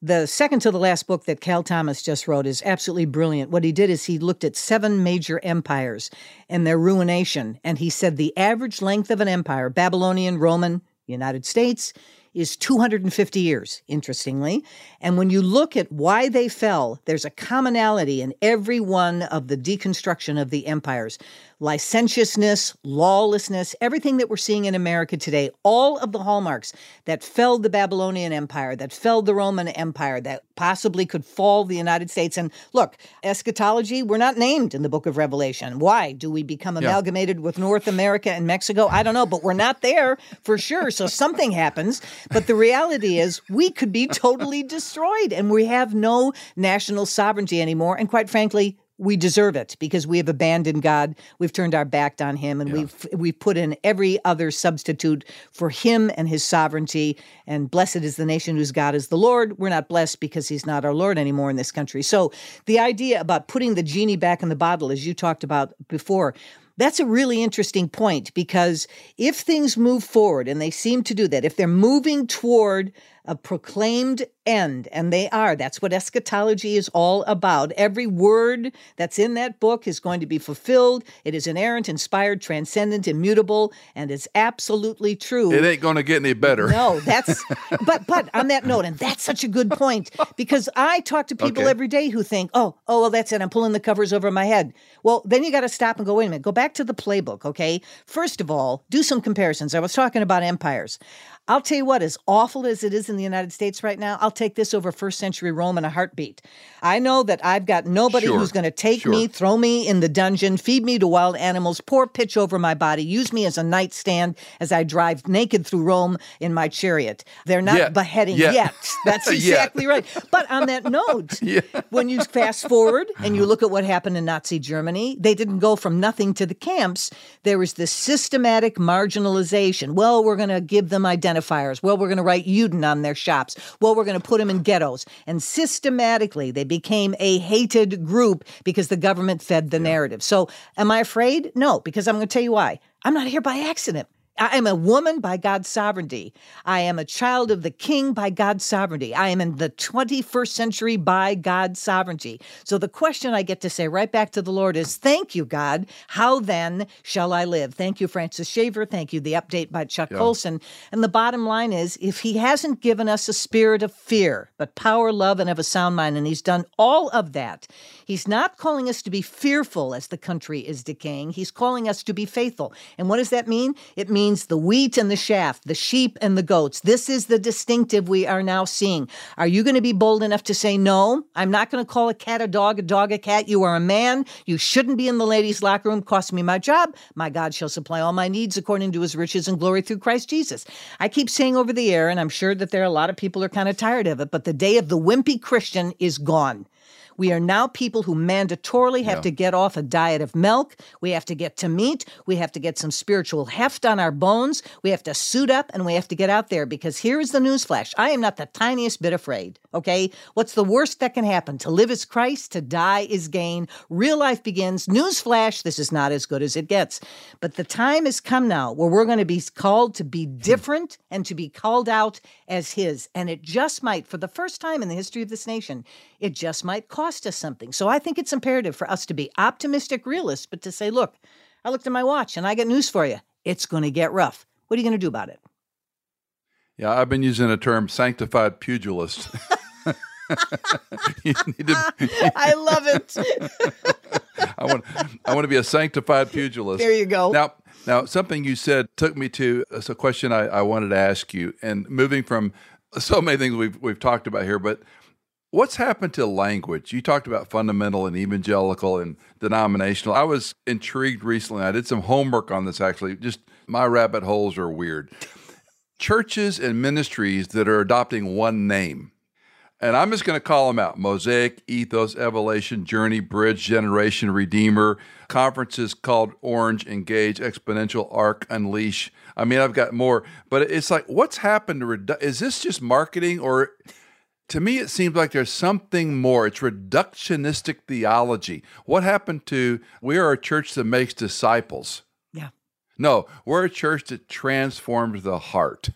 The second to the last book that Cal Thomas just wrote is absolutely brilliant. What he did is he looked at seven major empires and their ruination. And he said the average length of an empire, Babylonian, Roman, United States, is two hundred fifty years, interestingly. And when you look at why they fell, there's a commonality in every one of the deconstruction of the empires. Licentiousness, lawlessness, everything that we're seeing in America today, all of the hallmarks that felled the Babylonian Empire, that felled the Roman Empire, that possibly could fall the United States. And look, eschatology, we're not named in the book of Revelation. Why? Do we become amalgamated yeah. with North America and Mexico? I don't know, but we're not there for sure. So something happens. But the reality is, we could be totally destroyed, and we have no national sovereignty anymore. And quite frankly, we deserve it, because we have abandoned God. We've turned our back on him, and yeah. we've we've put in every other substitute for him and his sovereignty. And blessed is the nation whose God is the Lord. We're not blessed because he's not our Lord anymore in this country. So the idea about putting the genie back in the bottle, as you talked about before, that's a really interesting point, because if things move forward, and they seem to do that, if they're moving toward a proclaimed end, and they are, that's what eschatology is all about. Every word that's in that book is going to be fulfilled. It is inerrant, inspired, transcendent, immutable, and it's absolutely true. It ain't going to get any better. No, that's, but but on that note, and that's such a good point, because I talk to people okay. every day who think, oh, oh, well, that's it, I'm pulling the covers over my head. Well, then you got to stop and go, wait a minute, go back to the playbook, okay? First of all, do some comparisons. I was talking about empires. I'll tell you what, as awful as it is in the United States right now, I'll take this over first century Rome in a heartbeat. I know that I've got nobody sure, who's going to take sure. me, throw me in the dungeon, feed me to wild animals, pour pitch over my body, use me as a nightstand as I drive naked through Rome in my chariot. They're not yeah. beheading yeah. yet. That's exactly yeah. right. But on that note, yeah. when you fast forward and you look at what happened in Nazi Germany, they didn't go from nothing to the camps. There was this systematic marginalization. Well, we're going to give them identity. identifiers. Well, we're going to write Uden on their shops. Well, we're going to put them in ghettos. And systematically, they became a hated group because the government fed the yeah. narrative. So am I afraid? No, because I'm going to tell you why. I'm not here by accident. I am a woman by God's sovereignty. I am a child of the King by God's sovereignty. I am in the twenty-first century by God's sovereignty. So the question I get to say right back to the Lord is, thank you, God. How then shall I live? Thank you, Francis Shaver. Thank you, the update by Chuck yeah. Colson. And the bottom line is, if he hasn't given us a spirit of fear, but power, love, and of a sound mind, and he's done all of that, he's not calling us to be fearful as the country is decaying. He's calling us to be faithful. And what does that mean? It means the wheat and the chaff, the sheep and the goats. This is the distinctive we are now seeing. Are you going to be bold enough to say, no, I'm not going to call a cat a dog, a dog a cat. You are a man. You shouldn't be in the ladies' locker room. Cost me my job. My God shall supply all my needs according to his riches and glory through Christ Jesus. I keep saying over the air, and I'm sure that there are a lot of people who are kind of tired of it, but the day of the wimpy Christian is gone. We are now people who mandatorily have yeah. to get off a diet of milk. We have to get to meat. We have to get some spiritual heft on our bones. We have to suit up, and we have to get out there, because here is the newsflash. I am not the tiniest bit afraid, okay? What's the worst that can happen? To live is Christ, to die is gain. Real life begins. Newsflash, this is not as good as it gets. But the time has come now where we're going to be called to be different and to be called out as his. And it just might, for the first time in the history of this nation, it just might cost us something. So I think it's imperative for us to be optimistic realists, but to say, look, I looked at my watch and I got news for you. It's going to get rough. What are you going to do about it? Yeah, I've been using the term sanctified pugilist. You need to, I love it. I want I want to be a sanctified pugilist. There you go. Now, now something you said took me to a question I, I wanted to ask you, and moving from so many things we've we've talked about here, but what's happened to language? You talked about fundamental and evangelical and denominational. I was intrigued recently. I did some homework on this, actually. Just my rabbit holes are weird. Churches and ministries that are adopting one name. And I'm just going to call them out. Mosaic, Ethos, Evolution, Journey, Bridge, Generation, Redeemer, conferences called Orange, Engage, Exponential, Arc, Unleash. I mean, I've got more. But it's like, what's happened to redu- is this just marketing, or... To me, it seems like there's something more. It's reductionistic theology. What happened to, we are a church that makes disciples? Yeah. No, we're a church that transforms the heart.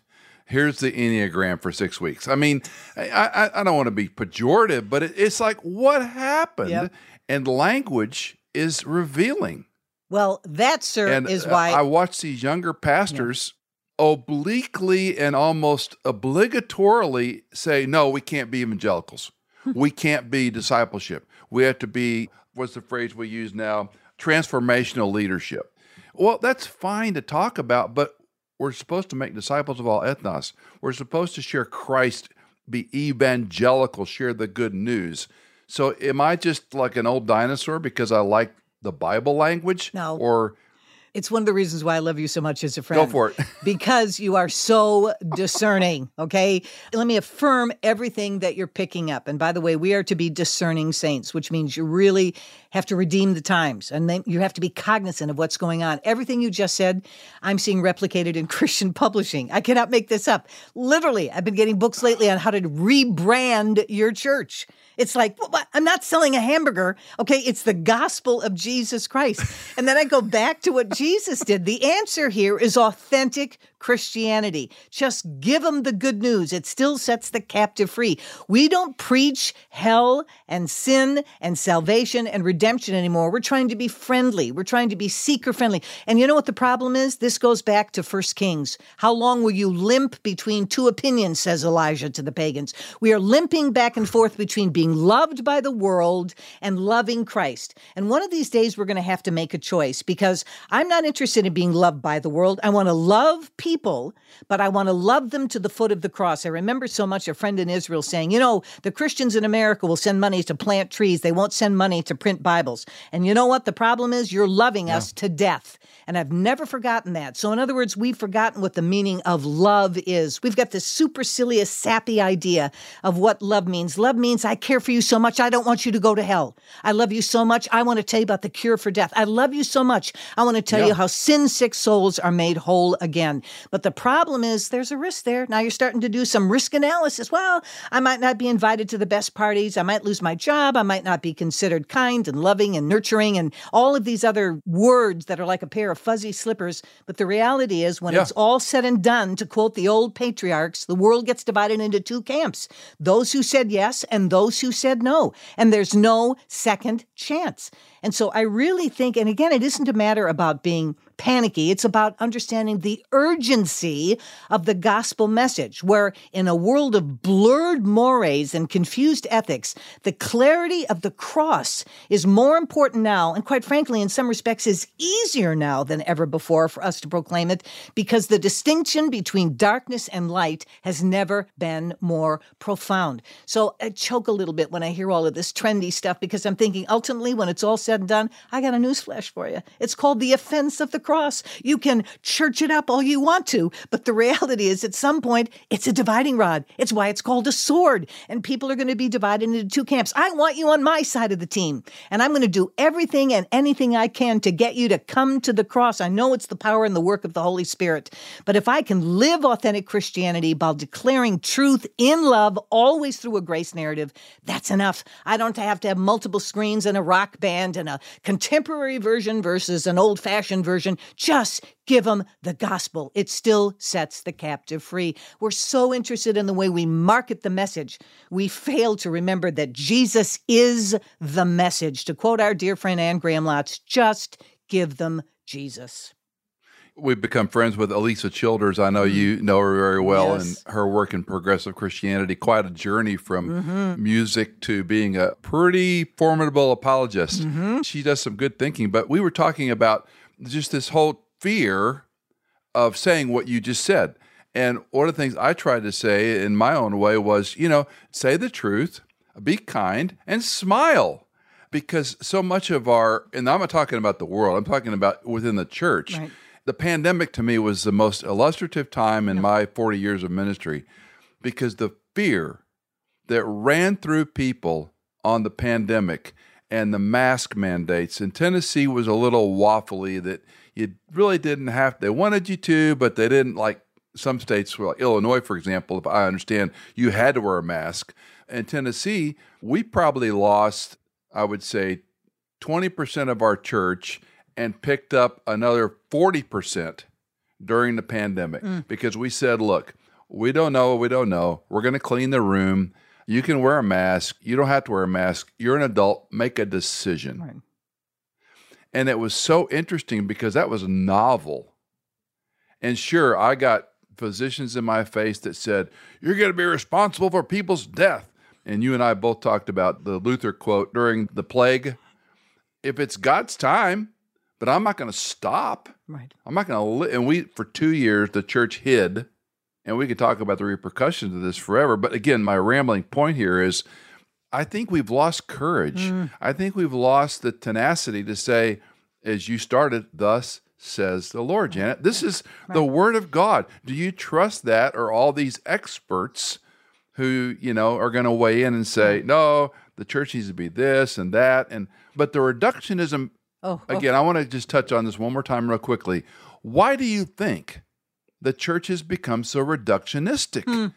Here's the Enneagram for six weeks. I mean, I, I, I don't want to be pejorative, but it, it's like, what happened? Yep. And language is revealing. Well, that, sir, and is why— I watch these younger pastors— yeah. obliquely and almost obligatorily say, no, we can't be evangelicals. We can't be discipleship. We have to be, what's the phrase we use now, transformational leadership. Well, that's fine to talk about, but we're supposed to make disciples of all ethnos. We're supposed to share Christ, be evangelical, share the good news. So am I just like an old dinosaur because I like the Bible language? No. Or... It's one of the reasons why I love you so much as a friend. Go for it. Because you are so discerning, okay? Let me affirm everything that you're picking up. And by the way, we are to be discerning saints, which means you really have to redeem the times. And then you have to be cognizant of what's going on. Everything you just said, I'm seeing replicated in Christian publishing. I cannot make this up. Literally, I've been getting books lately on how to rebrand your church. It's like, well, I'm not selling a hamburger, okay? It's the gospel of Jesus Christ. And then I go back to what Jesus did. The answer here is authentic Christianity. Just give them the good news. It still sets the captive free. We don't preach hell and sin and salvation and redemption anymore. We're trying to be friendly. We're trying to be seeker friendly. And you know what the problem is? This goes back to First Kings. How long will you limp between two opinions, says Elijah to the pagans? We are limping back and forth between being loved by the world and loving Christ. And one of these days we're going to have to make a choice, because I'm not interested in being loved by the world. I want to love people, but I want to love them to the foot of the cross. I remember so much a friend in Israel saying, you know, the Christians in America will send money to plant trees. They won't send money to print Bibles. And you know what the problem is? You're loving yeah. us to death. And I've never forgotten that. So in other words, we've forgotten what the meaning of love is. We've got this supercilious, sappy idea of what love means. Love means I care for you so much, I don't want you to go to hell. I love you so much, I want to tell you about the cure for death. I love you so much, I want to tell yeah. you how sin-sick souls are made whole again. But the problem is there's a risk there. Now you're starting to do some risk analysis. Well, I might not be invited to the best parties. I might lose my job. I might not be considered kind and loving and nurturing and all of these other words that are like a pair of fuzzy slippers. But the reality is when yeah. it's all said and done, to quote the old patriarchs, the world gets divided into two camps, those who said yes and those who said no. And there's no second chance. And so I really think, and again, it isn't a matter about being panicky. It's about understanding the urgency of the gospel message, where in a world of blurred mores and confused ethics, the clarity of the cross is more important now, and quite frankly, in some respects, is easier now than ever before for us to proclaim it, because the distinction between darkness and light has never been more profound. So I choke a little bit when I hear all of this trendy stuff, because I'm thinking, ultimately, when it's all said and done, I got a newsflash for you. It's called the offense of the cross. You can church it up all you want to, but the reality is at some point, it's a dividing rod. It's why it's called a sword, and people are going to be divided into two camps. I want you on my side of the team, and I'm going to do everything and anything I can to get you to come to the cross. I know it's the power and the work of the Holy Spirit, but if I can live authentic Christianity by declaring truth in love, always through a grace narrative, that's enough. I don't have to have multiple screens and a rock band and a contemporary version versus an old-fashioned version. Just give them the gospel. It still sets the captive free. We're so interested in the way we market the message. We fail to remember that Jesus is the message. To quote our dear friend Anne Graham-Lotz, just give them Jesus. We've become friends with Elisa Childers. I know you know her very well, yes. and her work in progressive Christianity, quite a journey from mm-hmm. music to being a pretty formidable apologist. Mm-hmm. She does some good thinking, but we were talking about just this whole fear of saying what you just said. And one of the things I tried to say in my own way was, you know, say the truth, be kind, and smile. Because so much of our, and I'm not talking about the world, I'm talking about within the church. Right. The pandemic to me was the most illustrative time in my forty years of ministry, because the fear that ran through people on the pandemic and the mask mandates in Tennessee was a little waffly, that you really didn't have, they wanted you to, but they didn't, like some states, like Illinois, for example, if I understand, you had to wear a mask. In Tennessee, we probably lost, I would say, twenty percent of our church and picked up another forty percent during the pandemic mm. because we said, look, we don't know, we don't know. We're going to clean the room. You can wear a mask. You don't have to wear a mask. You're an adult. Make a decision. Right. And it was so interesting because that was novel. And sure, I got physicians in my face that said, you're going to be responsible for people's death. And you and I both talked about the Luther quote during the plague. If it's God's time, but I'm not going to stop. Right. I'm not going to, li- and we, for two years, the church hid, and we could talk about the repercussions of this forever. But again, my rambling point here is, I think we've lost courage. Mm. I think we've lost the tenacity to say, as you started, thus says the Lord, Janet. This is right. the Word of God. Do you trust that, or all these experts who, you know, are going to weigh in and say, no, the church needs to be this and that. And, but the reductionism, Oh, Again, oh. I want to just touch on this one more time real quickly. Why do you think the church has become so reductionistic? Mm.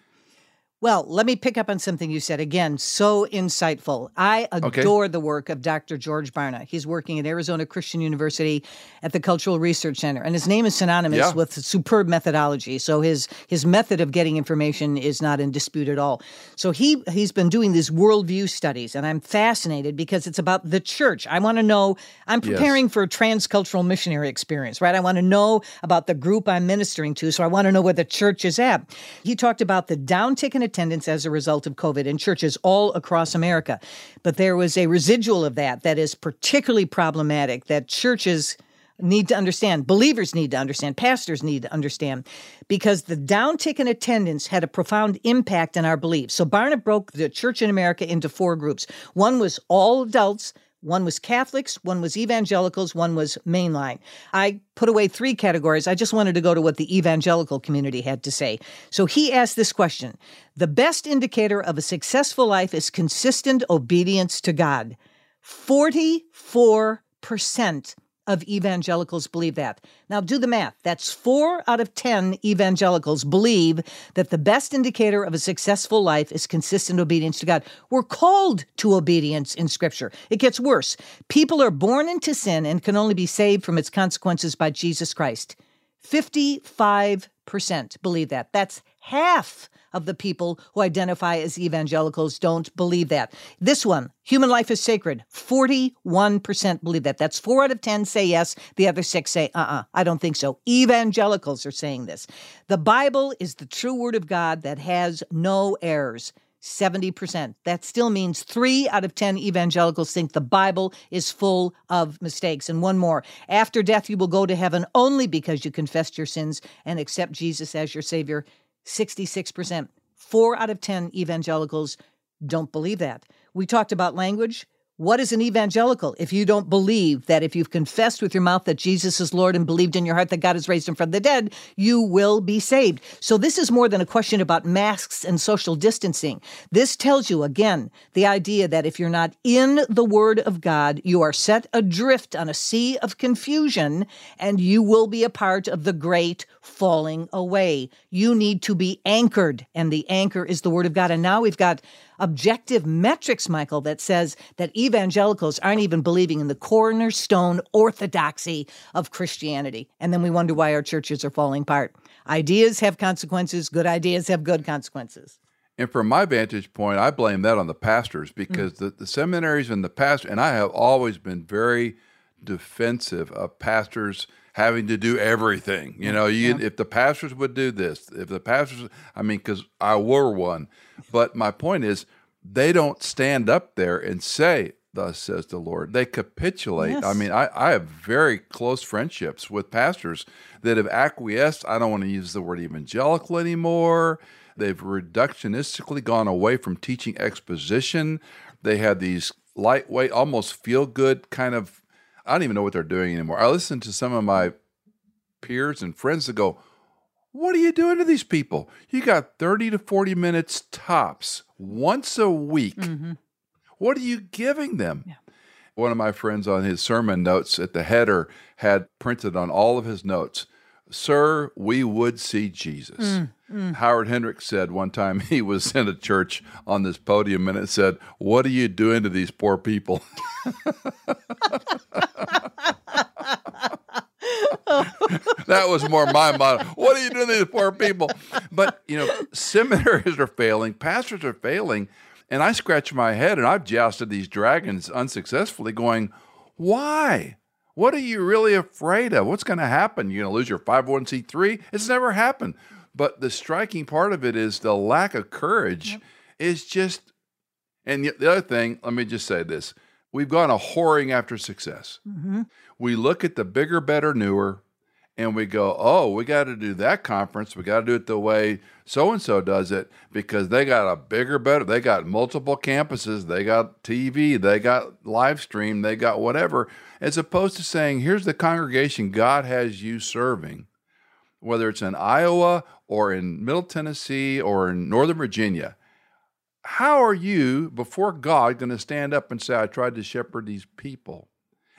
Well, let me pick up on something you said. Again, so insightful. I adore okay. the work of Doctor George Barna. He's working at Arizona Christian University at the Cultural Research Center. And his name is synonymous yeah. with superb methodology. So his his method of getting information is not in dispute at all. So he, he's been doing these worldview studies. And I'm fascinated because it's about the church. I want to know, I'm preparing yes. for a transcultural missionary experience, right? I want to know about the group I'm ministering to. So I want to know where the church is at. He talked about the downtick in attendance as a result of COVID in churches all across America. But there was a residual of that that is particularly problematic, that churches need to understand, believers need to understand, pastors need to understand, because the downtick in attendance had a profound impact on our beliefs. So Barna broke the church in America into four groups. One was all adults, one was Catholics, one was evangelicals, one was mainline. I put away three categories. I just wanted to go to what the evangelical community had to say. So he asked this question: the best indicator of a successful life is consistent obedience to God. forty-four percent of evangelicals believe that. Now do the math. That's four out of ten evangelicals believe that the best indicator of a successful life is consistent obedience to God. We're called to obedience in Scripture. It gets worse. People are born into sin and can only be saved from its consequences by Jesus Christ. fifty-five percent believe that. That's half of the people who identify as evangelicals don't believe that. This one, human life is sacred, forty-one percent believe that. That's four out of ten say yes. The other six say, uh-uh, I don't think so. Evangelicals are saying this. The Bible is the true word of God that has no errors, seventy percent. That still means three out of ten evangelicals think the Bible is full of mistakes. And one more, after death you will go to heaven only because you confessed your sins and accept Jesus as your Savior, sixty-six percent. Four out of ten evangelicals don't believe that. We talked about language. What is an evangelical if you don't believe that if you've confessed with your mouth that Jesus is Lord and believed in your heart that God has raised him from the dead, you will be saved? So this is more than a question about masks and social distancing. This tells you, again, the idea that if you're not in the Word of God, you are set adrift on a sea of confusion and you will be a part of the great falling away. You need to be anchored, and the anchor is the Word of God. And now we've got objective metrics, Michael, that says that evangelicals aren't even believing in the cornerstone orthodoxy of Christianity. And then we wonder why our churches are falling apart. Ideas have consequences. Good ideas have good consequences. And from my vantage point, I blame that on the pastors, because mm-hmm. the, the seminaries and the pastors, and I have always been very defensive of pastors having to do everything. You know, you, yeah. if the pastors would do this, if the pastors, I mean, because I were one. But my point is, they don't stand up there and say, thus says the Lord. They capitulate. Yes. I mean, I, I have very close friendships with pastors that have acquiesced. I don't want to use the word evangelical anymore. They've reductionistically gone away from teaching exposition. They have these lightweight, almost feel-good kind of, I don't even know what they're doing anymore. I listen to some of my peers and friends that go, what are you doing to these people? You got thirty to forty minutes tops once a week. Mm-hmm. What are you giving them? Yeah. One of my friends on his sermon notes at the header had printed on all of his notes, sir, we would see Jesus. Mm, mm. Howard Hendricks said one time he was in a church on this podium and it said, what are you doing to these poor people? That was more my motto. What are you doing to these poor people? But, you know, seminaries are failing. Pastors are failing. And I scratch my head, and I've jousted these dragons unsuccessfully going, why? What are you really afraid of? What's going to happen? You're going to lose your five oh one c three? It's never happened. But the striking part of it is the lack of courage. Yep. Is just, and the other thing, let me just say this. We've gone a whoring after success. Mm-hmm. We look at the bigger, better, newer, and we go, oh, we got to do that conference. We got to do it the way so-and-so does it because they got a bigger, better. They got multiple campuses. They got T V. They got live stream. They got whatever. As opposed to saying, here's the congregation God has you serving, whether it's in Iowa or in Middle Tennessee or in Northern Virginia. How are you, before God, going to stand up and say, I tried to shepherd these people?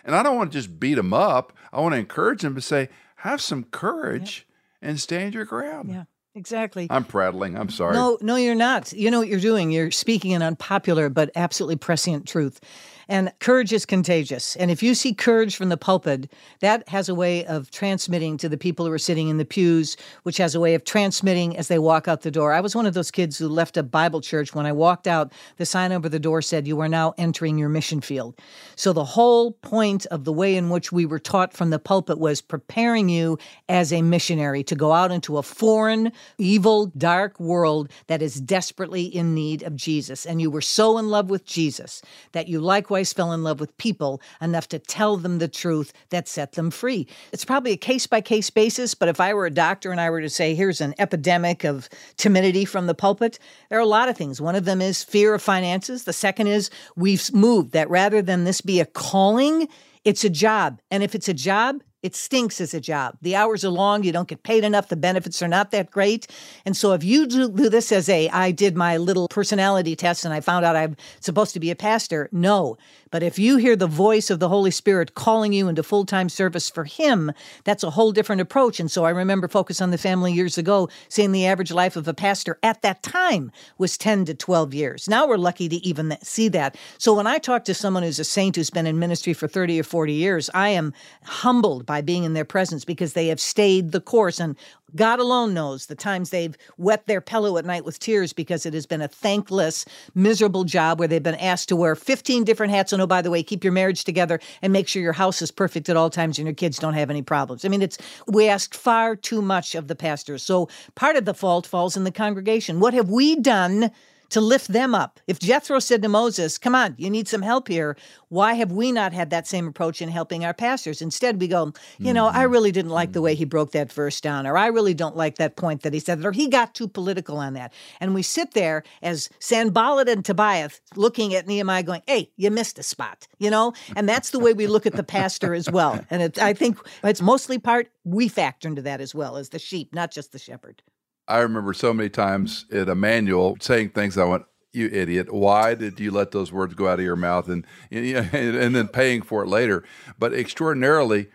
And I don't want to just beat them up. I want to encourage them to say, have some courage yeah. and stand your ground. Yeah, exactly. I'm prattling. I'm sorry. No, no, you're not. You know what you're doing. You're speaking an unpopular but absolutely prescient truth. And courage is contagious. And if you see courage from the pulpit, that has a way of transmitting to the people who are sitting in the pews, which has a way of transmitting as they walk out the door. I was one of those kids who left a Bible church. When I walked out, the sign over the door said, you are now entering your mission field. So the whole point of the way in which we were taught from the pulpit was preparing you as a missionary to go out into a foreign, evil, dark world that is desperately in need of Jesus. And you were so in love with Jesus that you likewise fell in love with people enough to tell them the truth that set them free. It's probably a case-by-case basis, but if I were a doctor and I were to say, here's an epidemic of timidity from the pulpit, there are a lot of things. One of them is fear of finances. The second is we've moved that rather than this be a calling, it's a job. And if it's a job, It stinks as a job. The hours are long. You don't get paid enough. The benefits are not that great. And so if you do, do this as a, I did my little personality test and I found out I'm supposed to be a pastor, no. But if you hear the voice of the Holy Spirit calling you into full-time service for Him, that's a whole different approach. And so I remember Focus on the Family years ago saying the average life of a pastor at that time was ten to twelve years. Now we're lucky to even see that. So when I talk to someone who's a saint who's been in ministry for thirty or forty years, I am humbled by by being in their presence because they have stayed the course. And God alone knows the times they've wet their pillow at night with tears because it has been a thankless, miserable job where they've been asked to wear fifteen different hats. And oh, by the way, keep your marriage together and make sure your house is perfect at all times and your kids don't have any problems. I mean, it's we ask far too much of the pastors. So part of the fault falls in the congregation. What have we done to lift them up? If Jethro said to Moses, come on, you need some help here, why have we not had that same approach in helping our pastors? Instead, we go, you know, mm-hmm. I really didn't like the way he broke that verse down, or I really don't like that point that he said, or he got too political on that. And we sit there as Sanballat and Tobiah looking at Nehemiah going, hey, you missed a spot, you know? And that's the way we look at the pastor as well. And it, I think it's mostly part, we factor into that as well as the sheep, not just the shepherd. I remember so many times at Emmanuel saying things I went, you idiot, why did you let those words go out of your mouth? And, and, and then paying for it later. But extraordinarily,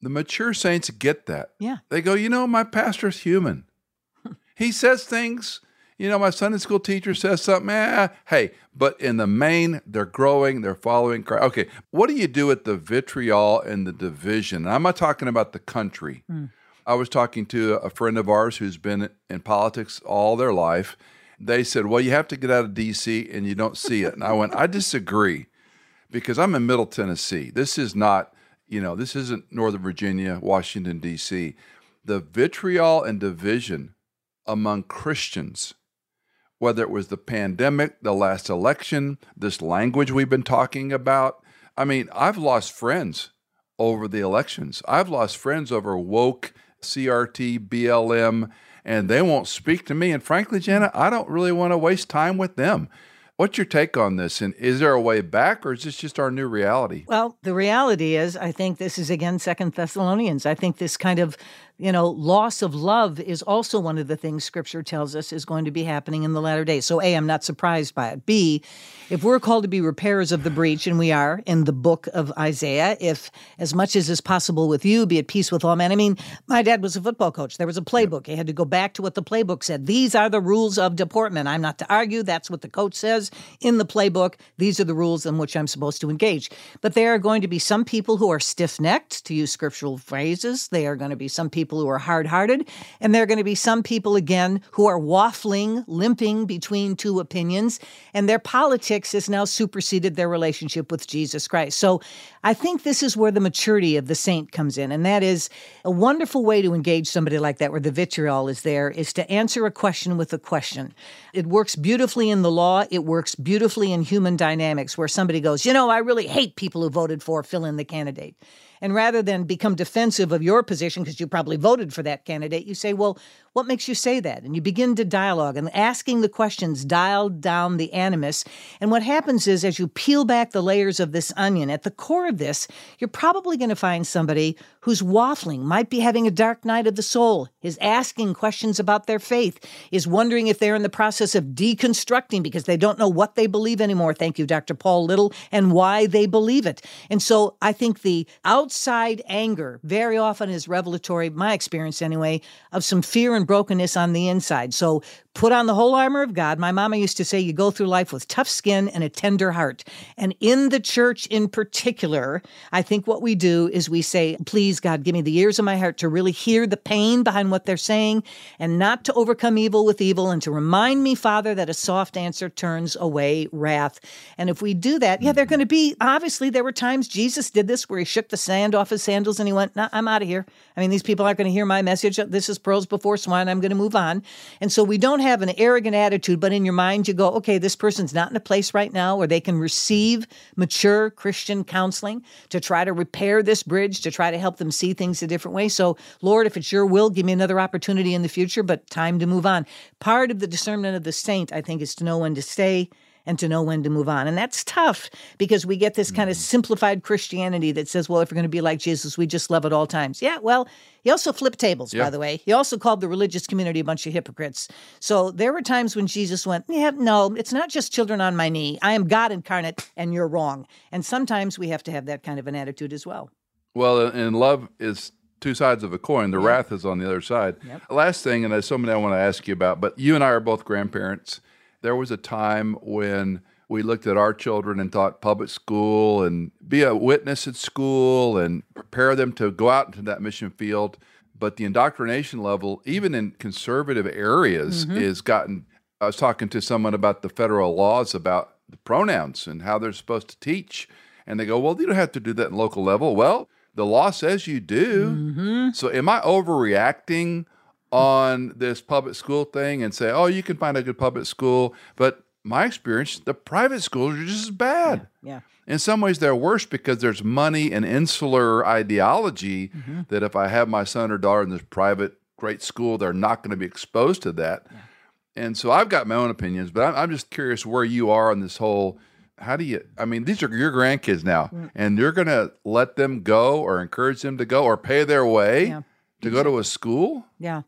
the mature saints get that. Yeah. They go, you know, my pastor's human. He says things, you know, my Sunday school teacher says something, eh, hey, but in the main, they're growing, they're following Christ. Okay, what do you do with the vitriol and the division? And I'm not talking about the country. Mm. I was talking to a friend of ours who's been in politics all their life. They said, well, you have to get out of D C and you don't see it. And I went, I disagree because I'm in Middle Tennessee. This is not, you know, this isn't Northern Virginia, Washington, D C. The vitriol and division among Christians, whether it was the pandemic, the last election, this language we've been talking about. I mean, I've lost friends over the elections. I've lost friends over woke C R T, B L M, and they won't speak to me. And frankly, Janet, I don't really want to waste time with them. What's your take on this? And is there a way back, or is this just our new reality? Well, the reality is, I think this is, again, Second Thessalonians. I think this kind of, you know, loss of love is also one of the things Scripture tells us is going to be happening in the latter days. So A, I'm not surprised by it. B, if we're called to be repairers of the breach, and we are in the book of Isaiah, if as much as is possible with you, be at peace with all men. I mean, my dad was a football coach. There was a playbook. You had to go back to what the playbook said. These are the rules of deportment. I'm not to argue. That's what the coach says in the playbook. These are the rules in which I'm supposed to engage. But there are going to be some people who are stiff-necked, to use scriptural phrases. They are going to be some people People who are hard-hearted, and there are going to be some people, again, who are waffling, limping between two opinions, and their politics has now superseded their relationship with Jesus Christ. So I think this is where the maturity of the saint comes in, and that is a wonderful way to engage somebody like that, where the vitriol is there, is to answer a question with a question. It works beautifully in the law. It works beautifully in human dynamics, where somebody goes, you know, I really hate people who voted for fill in the candidate. And rather than become defensive of your position because you probably voted for that candidate, you say, well, what makes you say that? And you begin to dialogue, and asking the questions dialed down the animus. And what happens is, as you peel back the layers of this onion, at the core of this, you're probably going to find somebody who's waffling, might be having a dark night of the soul, is asking questions about their faith, is wondering if they're in the process of deconstructing because they don't know what they believe anymore. Thank you, Doctor Paul Little, and why they believe it. And so I think the out Outside anger very often is revelatory, my experience anyway, of some fear and brokenness on the inside. So put on the whole armor of God. My mama used to say you go through life with tough skin and a tender heart. And in the church in particular, I think what we do is we say, please, God, give me the ears of my heart to really hear the pain behind what they're saying and not to overcome evil with evil and to remind me, Father, that a soft answer turns away wrath. And if we do that, yeah, they're going to be, obviously, there were times Jesus did this where he shook the sand. hand off his sandals and he went, nah, I'm out of here. I mean, these people aren't going to hear my message. This is pearls before swine. I'm going to move on. And so we don't have an arrogant attitude, but in your mind you go, okay, this person's not in a place right now where they can receive mature Christian counseling to try to repair this bridge, to try to help them see things a different way. So Lord, if it's your will, give me another opportunity in the future, but time to move on. Part of the discernment of the saint, I think, is to know when to stay and to know when to move on. And that's tough because we get this kind of simplified Christianity that says, well, if we're going to be like Jesus, we just love at all times. Yeah, well, he also flipped tables, yep. by the way. He also called the religious community a bunch of hypocrites. So there were times when Jesus went, yeah, no, it's not just children on my knee. I am God incarnate, and you're wrong. And sometimes we have to have that kind of an attitude as well. Well, and love is two sides of a coin. The yep. wrath is on the other side. Yep. Last thing, and there's something I want to ask you about, but you and I are both grandparents. There was a time when we looked at our children and thought public school and be a witness at school and prepare them to go out into that mission field. But the indoctrination level, even in conservative areas, mm-hmm. is gotten... I was talking to someone about the federal laws about the pronouns and how they're supposed to teach. And they go, well, you don't have to do that in local level. Well, the law says you do. Mm-hmm. So am I overreacting on this public school thing and say, oh, you can find a good public school? But my experience, the private schools are just as bad. Yeah. yeah. In some ways, they're worse because there's money and insular ideology mm-hmm. that if I have my son or daughter in this private great school, they're not going to be exposed to that. Yeah. And so I've got my own opinions, but I'm, I'm just curious where you are on this whole... How do you, I mean, these are your grandkids now, mm. and you're going to let them go or encourage them to go or pay their way yeah. to go to a school? Yeah.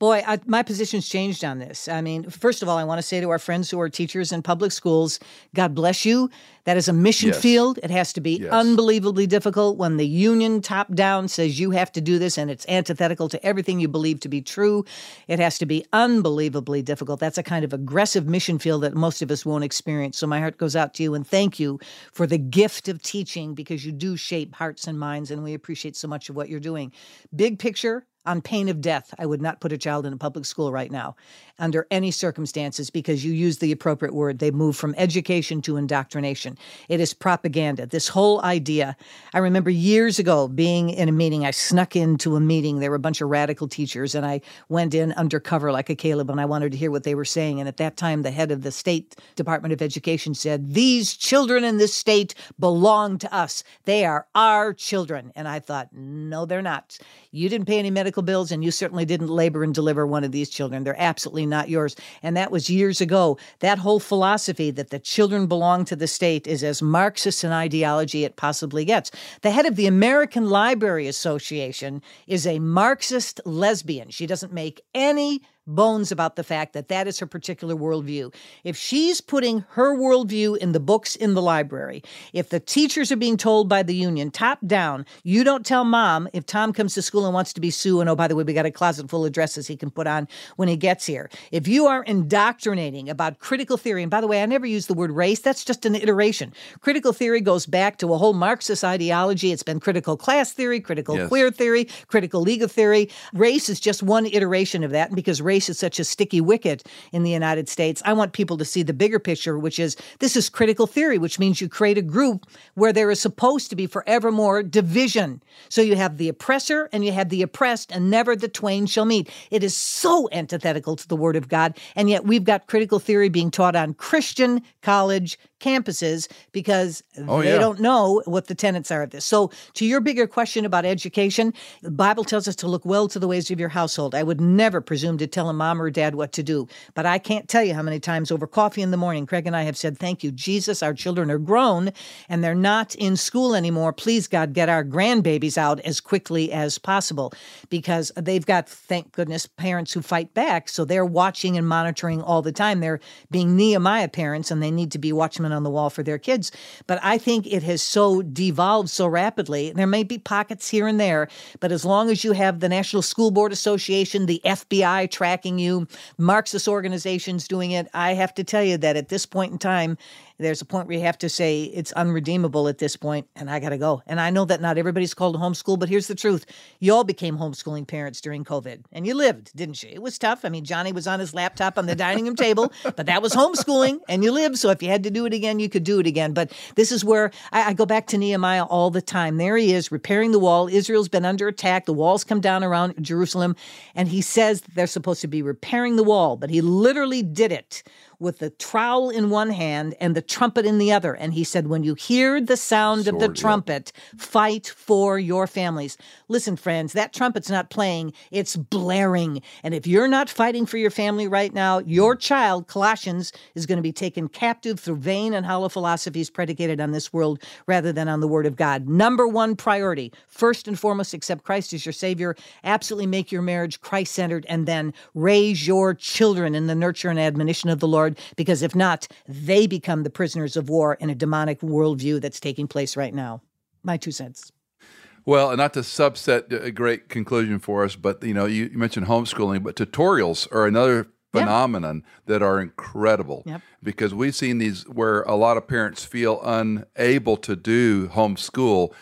Boy, I, my position's changed on this. I mean, first of all, I want to say to our friends who are teachers in public schools, God bless you. That is a mission yes. field. It has to be yes. unbelievably difficult when the union top down says you have to do this and it's antithetical to everything you believe to be true. It has to be unbelievably difficult. That's a kind of aggressive mission field that most of us won't experience. So my heart goes out to you and thank you for the gift of teaching because you do shape hearts and minds and we appreciate so much of what you're doing. Big picture. On pain of death, I would not put a child in a public school right now under any circumstances because you use the appropriate word. They move from education to indoctrination. It is propaganda. This whole idea. I remember years ago being in a meeting. I snuck into a meeting. There were a bunch of radical teachers, and I went in undercover like a Caleb, and I wanted to hear what they were saying. And at that time, the head of the State Department of Education said, these children in this state belong to us. They are our children. And I thought, no, they're not. You didn't pay any medical bills, and you certainly didn't labor and deliver one of these children. They're absolutely not yours. And that was years ago. That whole philosophy that the children belong to the state is as Marxist an ideology it possibly gets. The head of the American Library Association is a Marxist lesbian. She doesn't make any bones about the fact that that is her particular worldview. If she's putting her worldview in the books in the library, if the teachers are being told by the union, top down, you don't tell mom if Tom comes to school and wants to be Sue, and oh, by the way, we got a closet full of dresses he can put on when he gets here. If you are indoctrinating about critical theory, and by the way, I never use the word race, that's just an iteration. Critical theory goes back to a whole Marxist ideology. It's been critical class theory, critical yes. queer theory, critical legal theory. Race is just one iteration of that, and because race Race is such a sticky wicket in the United States. I want people to see the bigger picture, which is this is critical theory, which means you create a group where there is supposed to be forevermore division. So you have the oppressor and you have the oppressed, and never the twain shall meet. It is so antithetical to the Word of God, and yet we've got critical theory being taught on Christian college campuses because oh, they yeah. don't know what the tenets are of this. So to your bigger question about education, the Bible tells us to look well to the ways of your household. I would never presume to tell a mom or dad what to do, but I can't tell you how many times over coffee in the morning, Craig and I have said, thank you, Jesus, our children are grown and they're not in school anymore. Please, God, get our grandbabies out as quickly as possible because they've got, thank goodness, parents who fight back. So they're watching and monitoring all the time. They're being Nehemiah parents and they need to be watchmen on the wall for their kids. But I think it has so devolved so rapidly. There may be pockets here and there, but as long as you have the National School Board Association, the F B I tracking you, Marxist organizations doing it, I have to tell you that at this point in time, there's a point where you have to say it's unredeemable at this point, and I got to go. And I know that not everybody's called to homeschool, but here's the truth. You all became homeschooling parents during COVID, and you lived, didn't you? It was tough. I mean, Johnny was on his laptop on the dining room table, but that was homeschooling, and you lived. So if you had to do it again, you could do it again. But this is where I, I go back to Nehemiah all the time. There he is repairing the wall. Israel's been under attack. The wall's come down around Jerusalem, and he says that they're supposed to be repairing the wall, but he literally did it with the trowel in one hand and the trumpet in the other. And he said, when you hear the sound Sword, of the trumpet, yeah. fight for your families. Listen, friends, that trumpet's not playing, it's blaring. And if you're not fighting for your family right now, your child, Colossians, is going to be taken captive through vain and hollow philosophies predicated on this world rather than on the word of God. Number one priority, first and foremost, accept Christ as your Savior. Absolutely make your marriage Christ-centered, and then raise your children in the nurture and admonition of the Lord, because if not, they become the prisoners of war in a demonic worldview that's taking place right now. My two cents. Well, not to subset a great conclusion for us, but you know, you mentioned homeschooling, but tutorials are another phenomenon yep. that are incredible yep. because we've seen these where a lot of parents feel unable to do homeschool.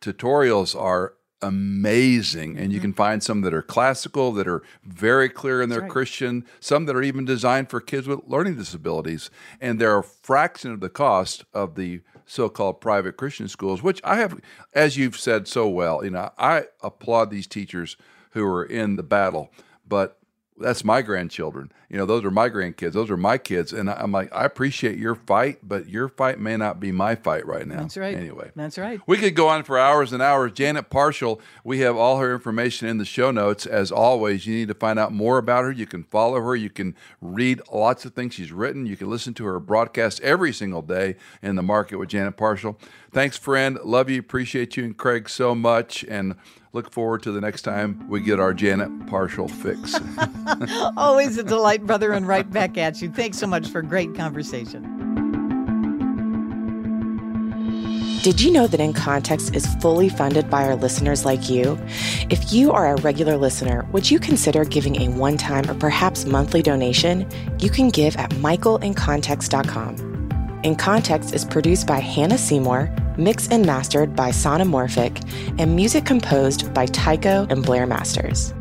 Tutorials are amazing. And you mm-hmm. can find some that are classical, that are very clear in their right. Christian, some that are even designed for kids with learning disabilities. And they're a fraction of the cost of the so-called private Christian schools, which I have, as you've said so well, you know, I applaud these teachers who are in the battle, but that's my grandchildren. You know, those are my grandkids. Those are my kids. And I'm like, I appreciate your fight, but your fight may not be my fight right now. That's right. Anyway. That's right. We could go on for hours and hours. Janet Parshall, we have all her information in the show notes. As always, you need to find out more about her. You can follow her. You can read lots of things she's written. You can listen to her broadcast every single day in the market with Janet Parshall. Thanks, friend. Love you. Appreciate you and Craig so much. And look forward to the next time we get our Janet Parshall fix. Always a delight, brother, and right back at you. Thanks so much for a great conversation. Did you know that In Context is fully funded by our listeners like you? If you are a regular listener, would you consider giving a one-time or perhaps monthly donation? You can give at michael in context dot com. In Context is produced by Hannah Seymour, mixed and mastered by Sonomorphic, and music composed by Tycho and Blair Masters.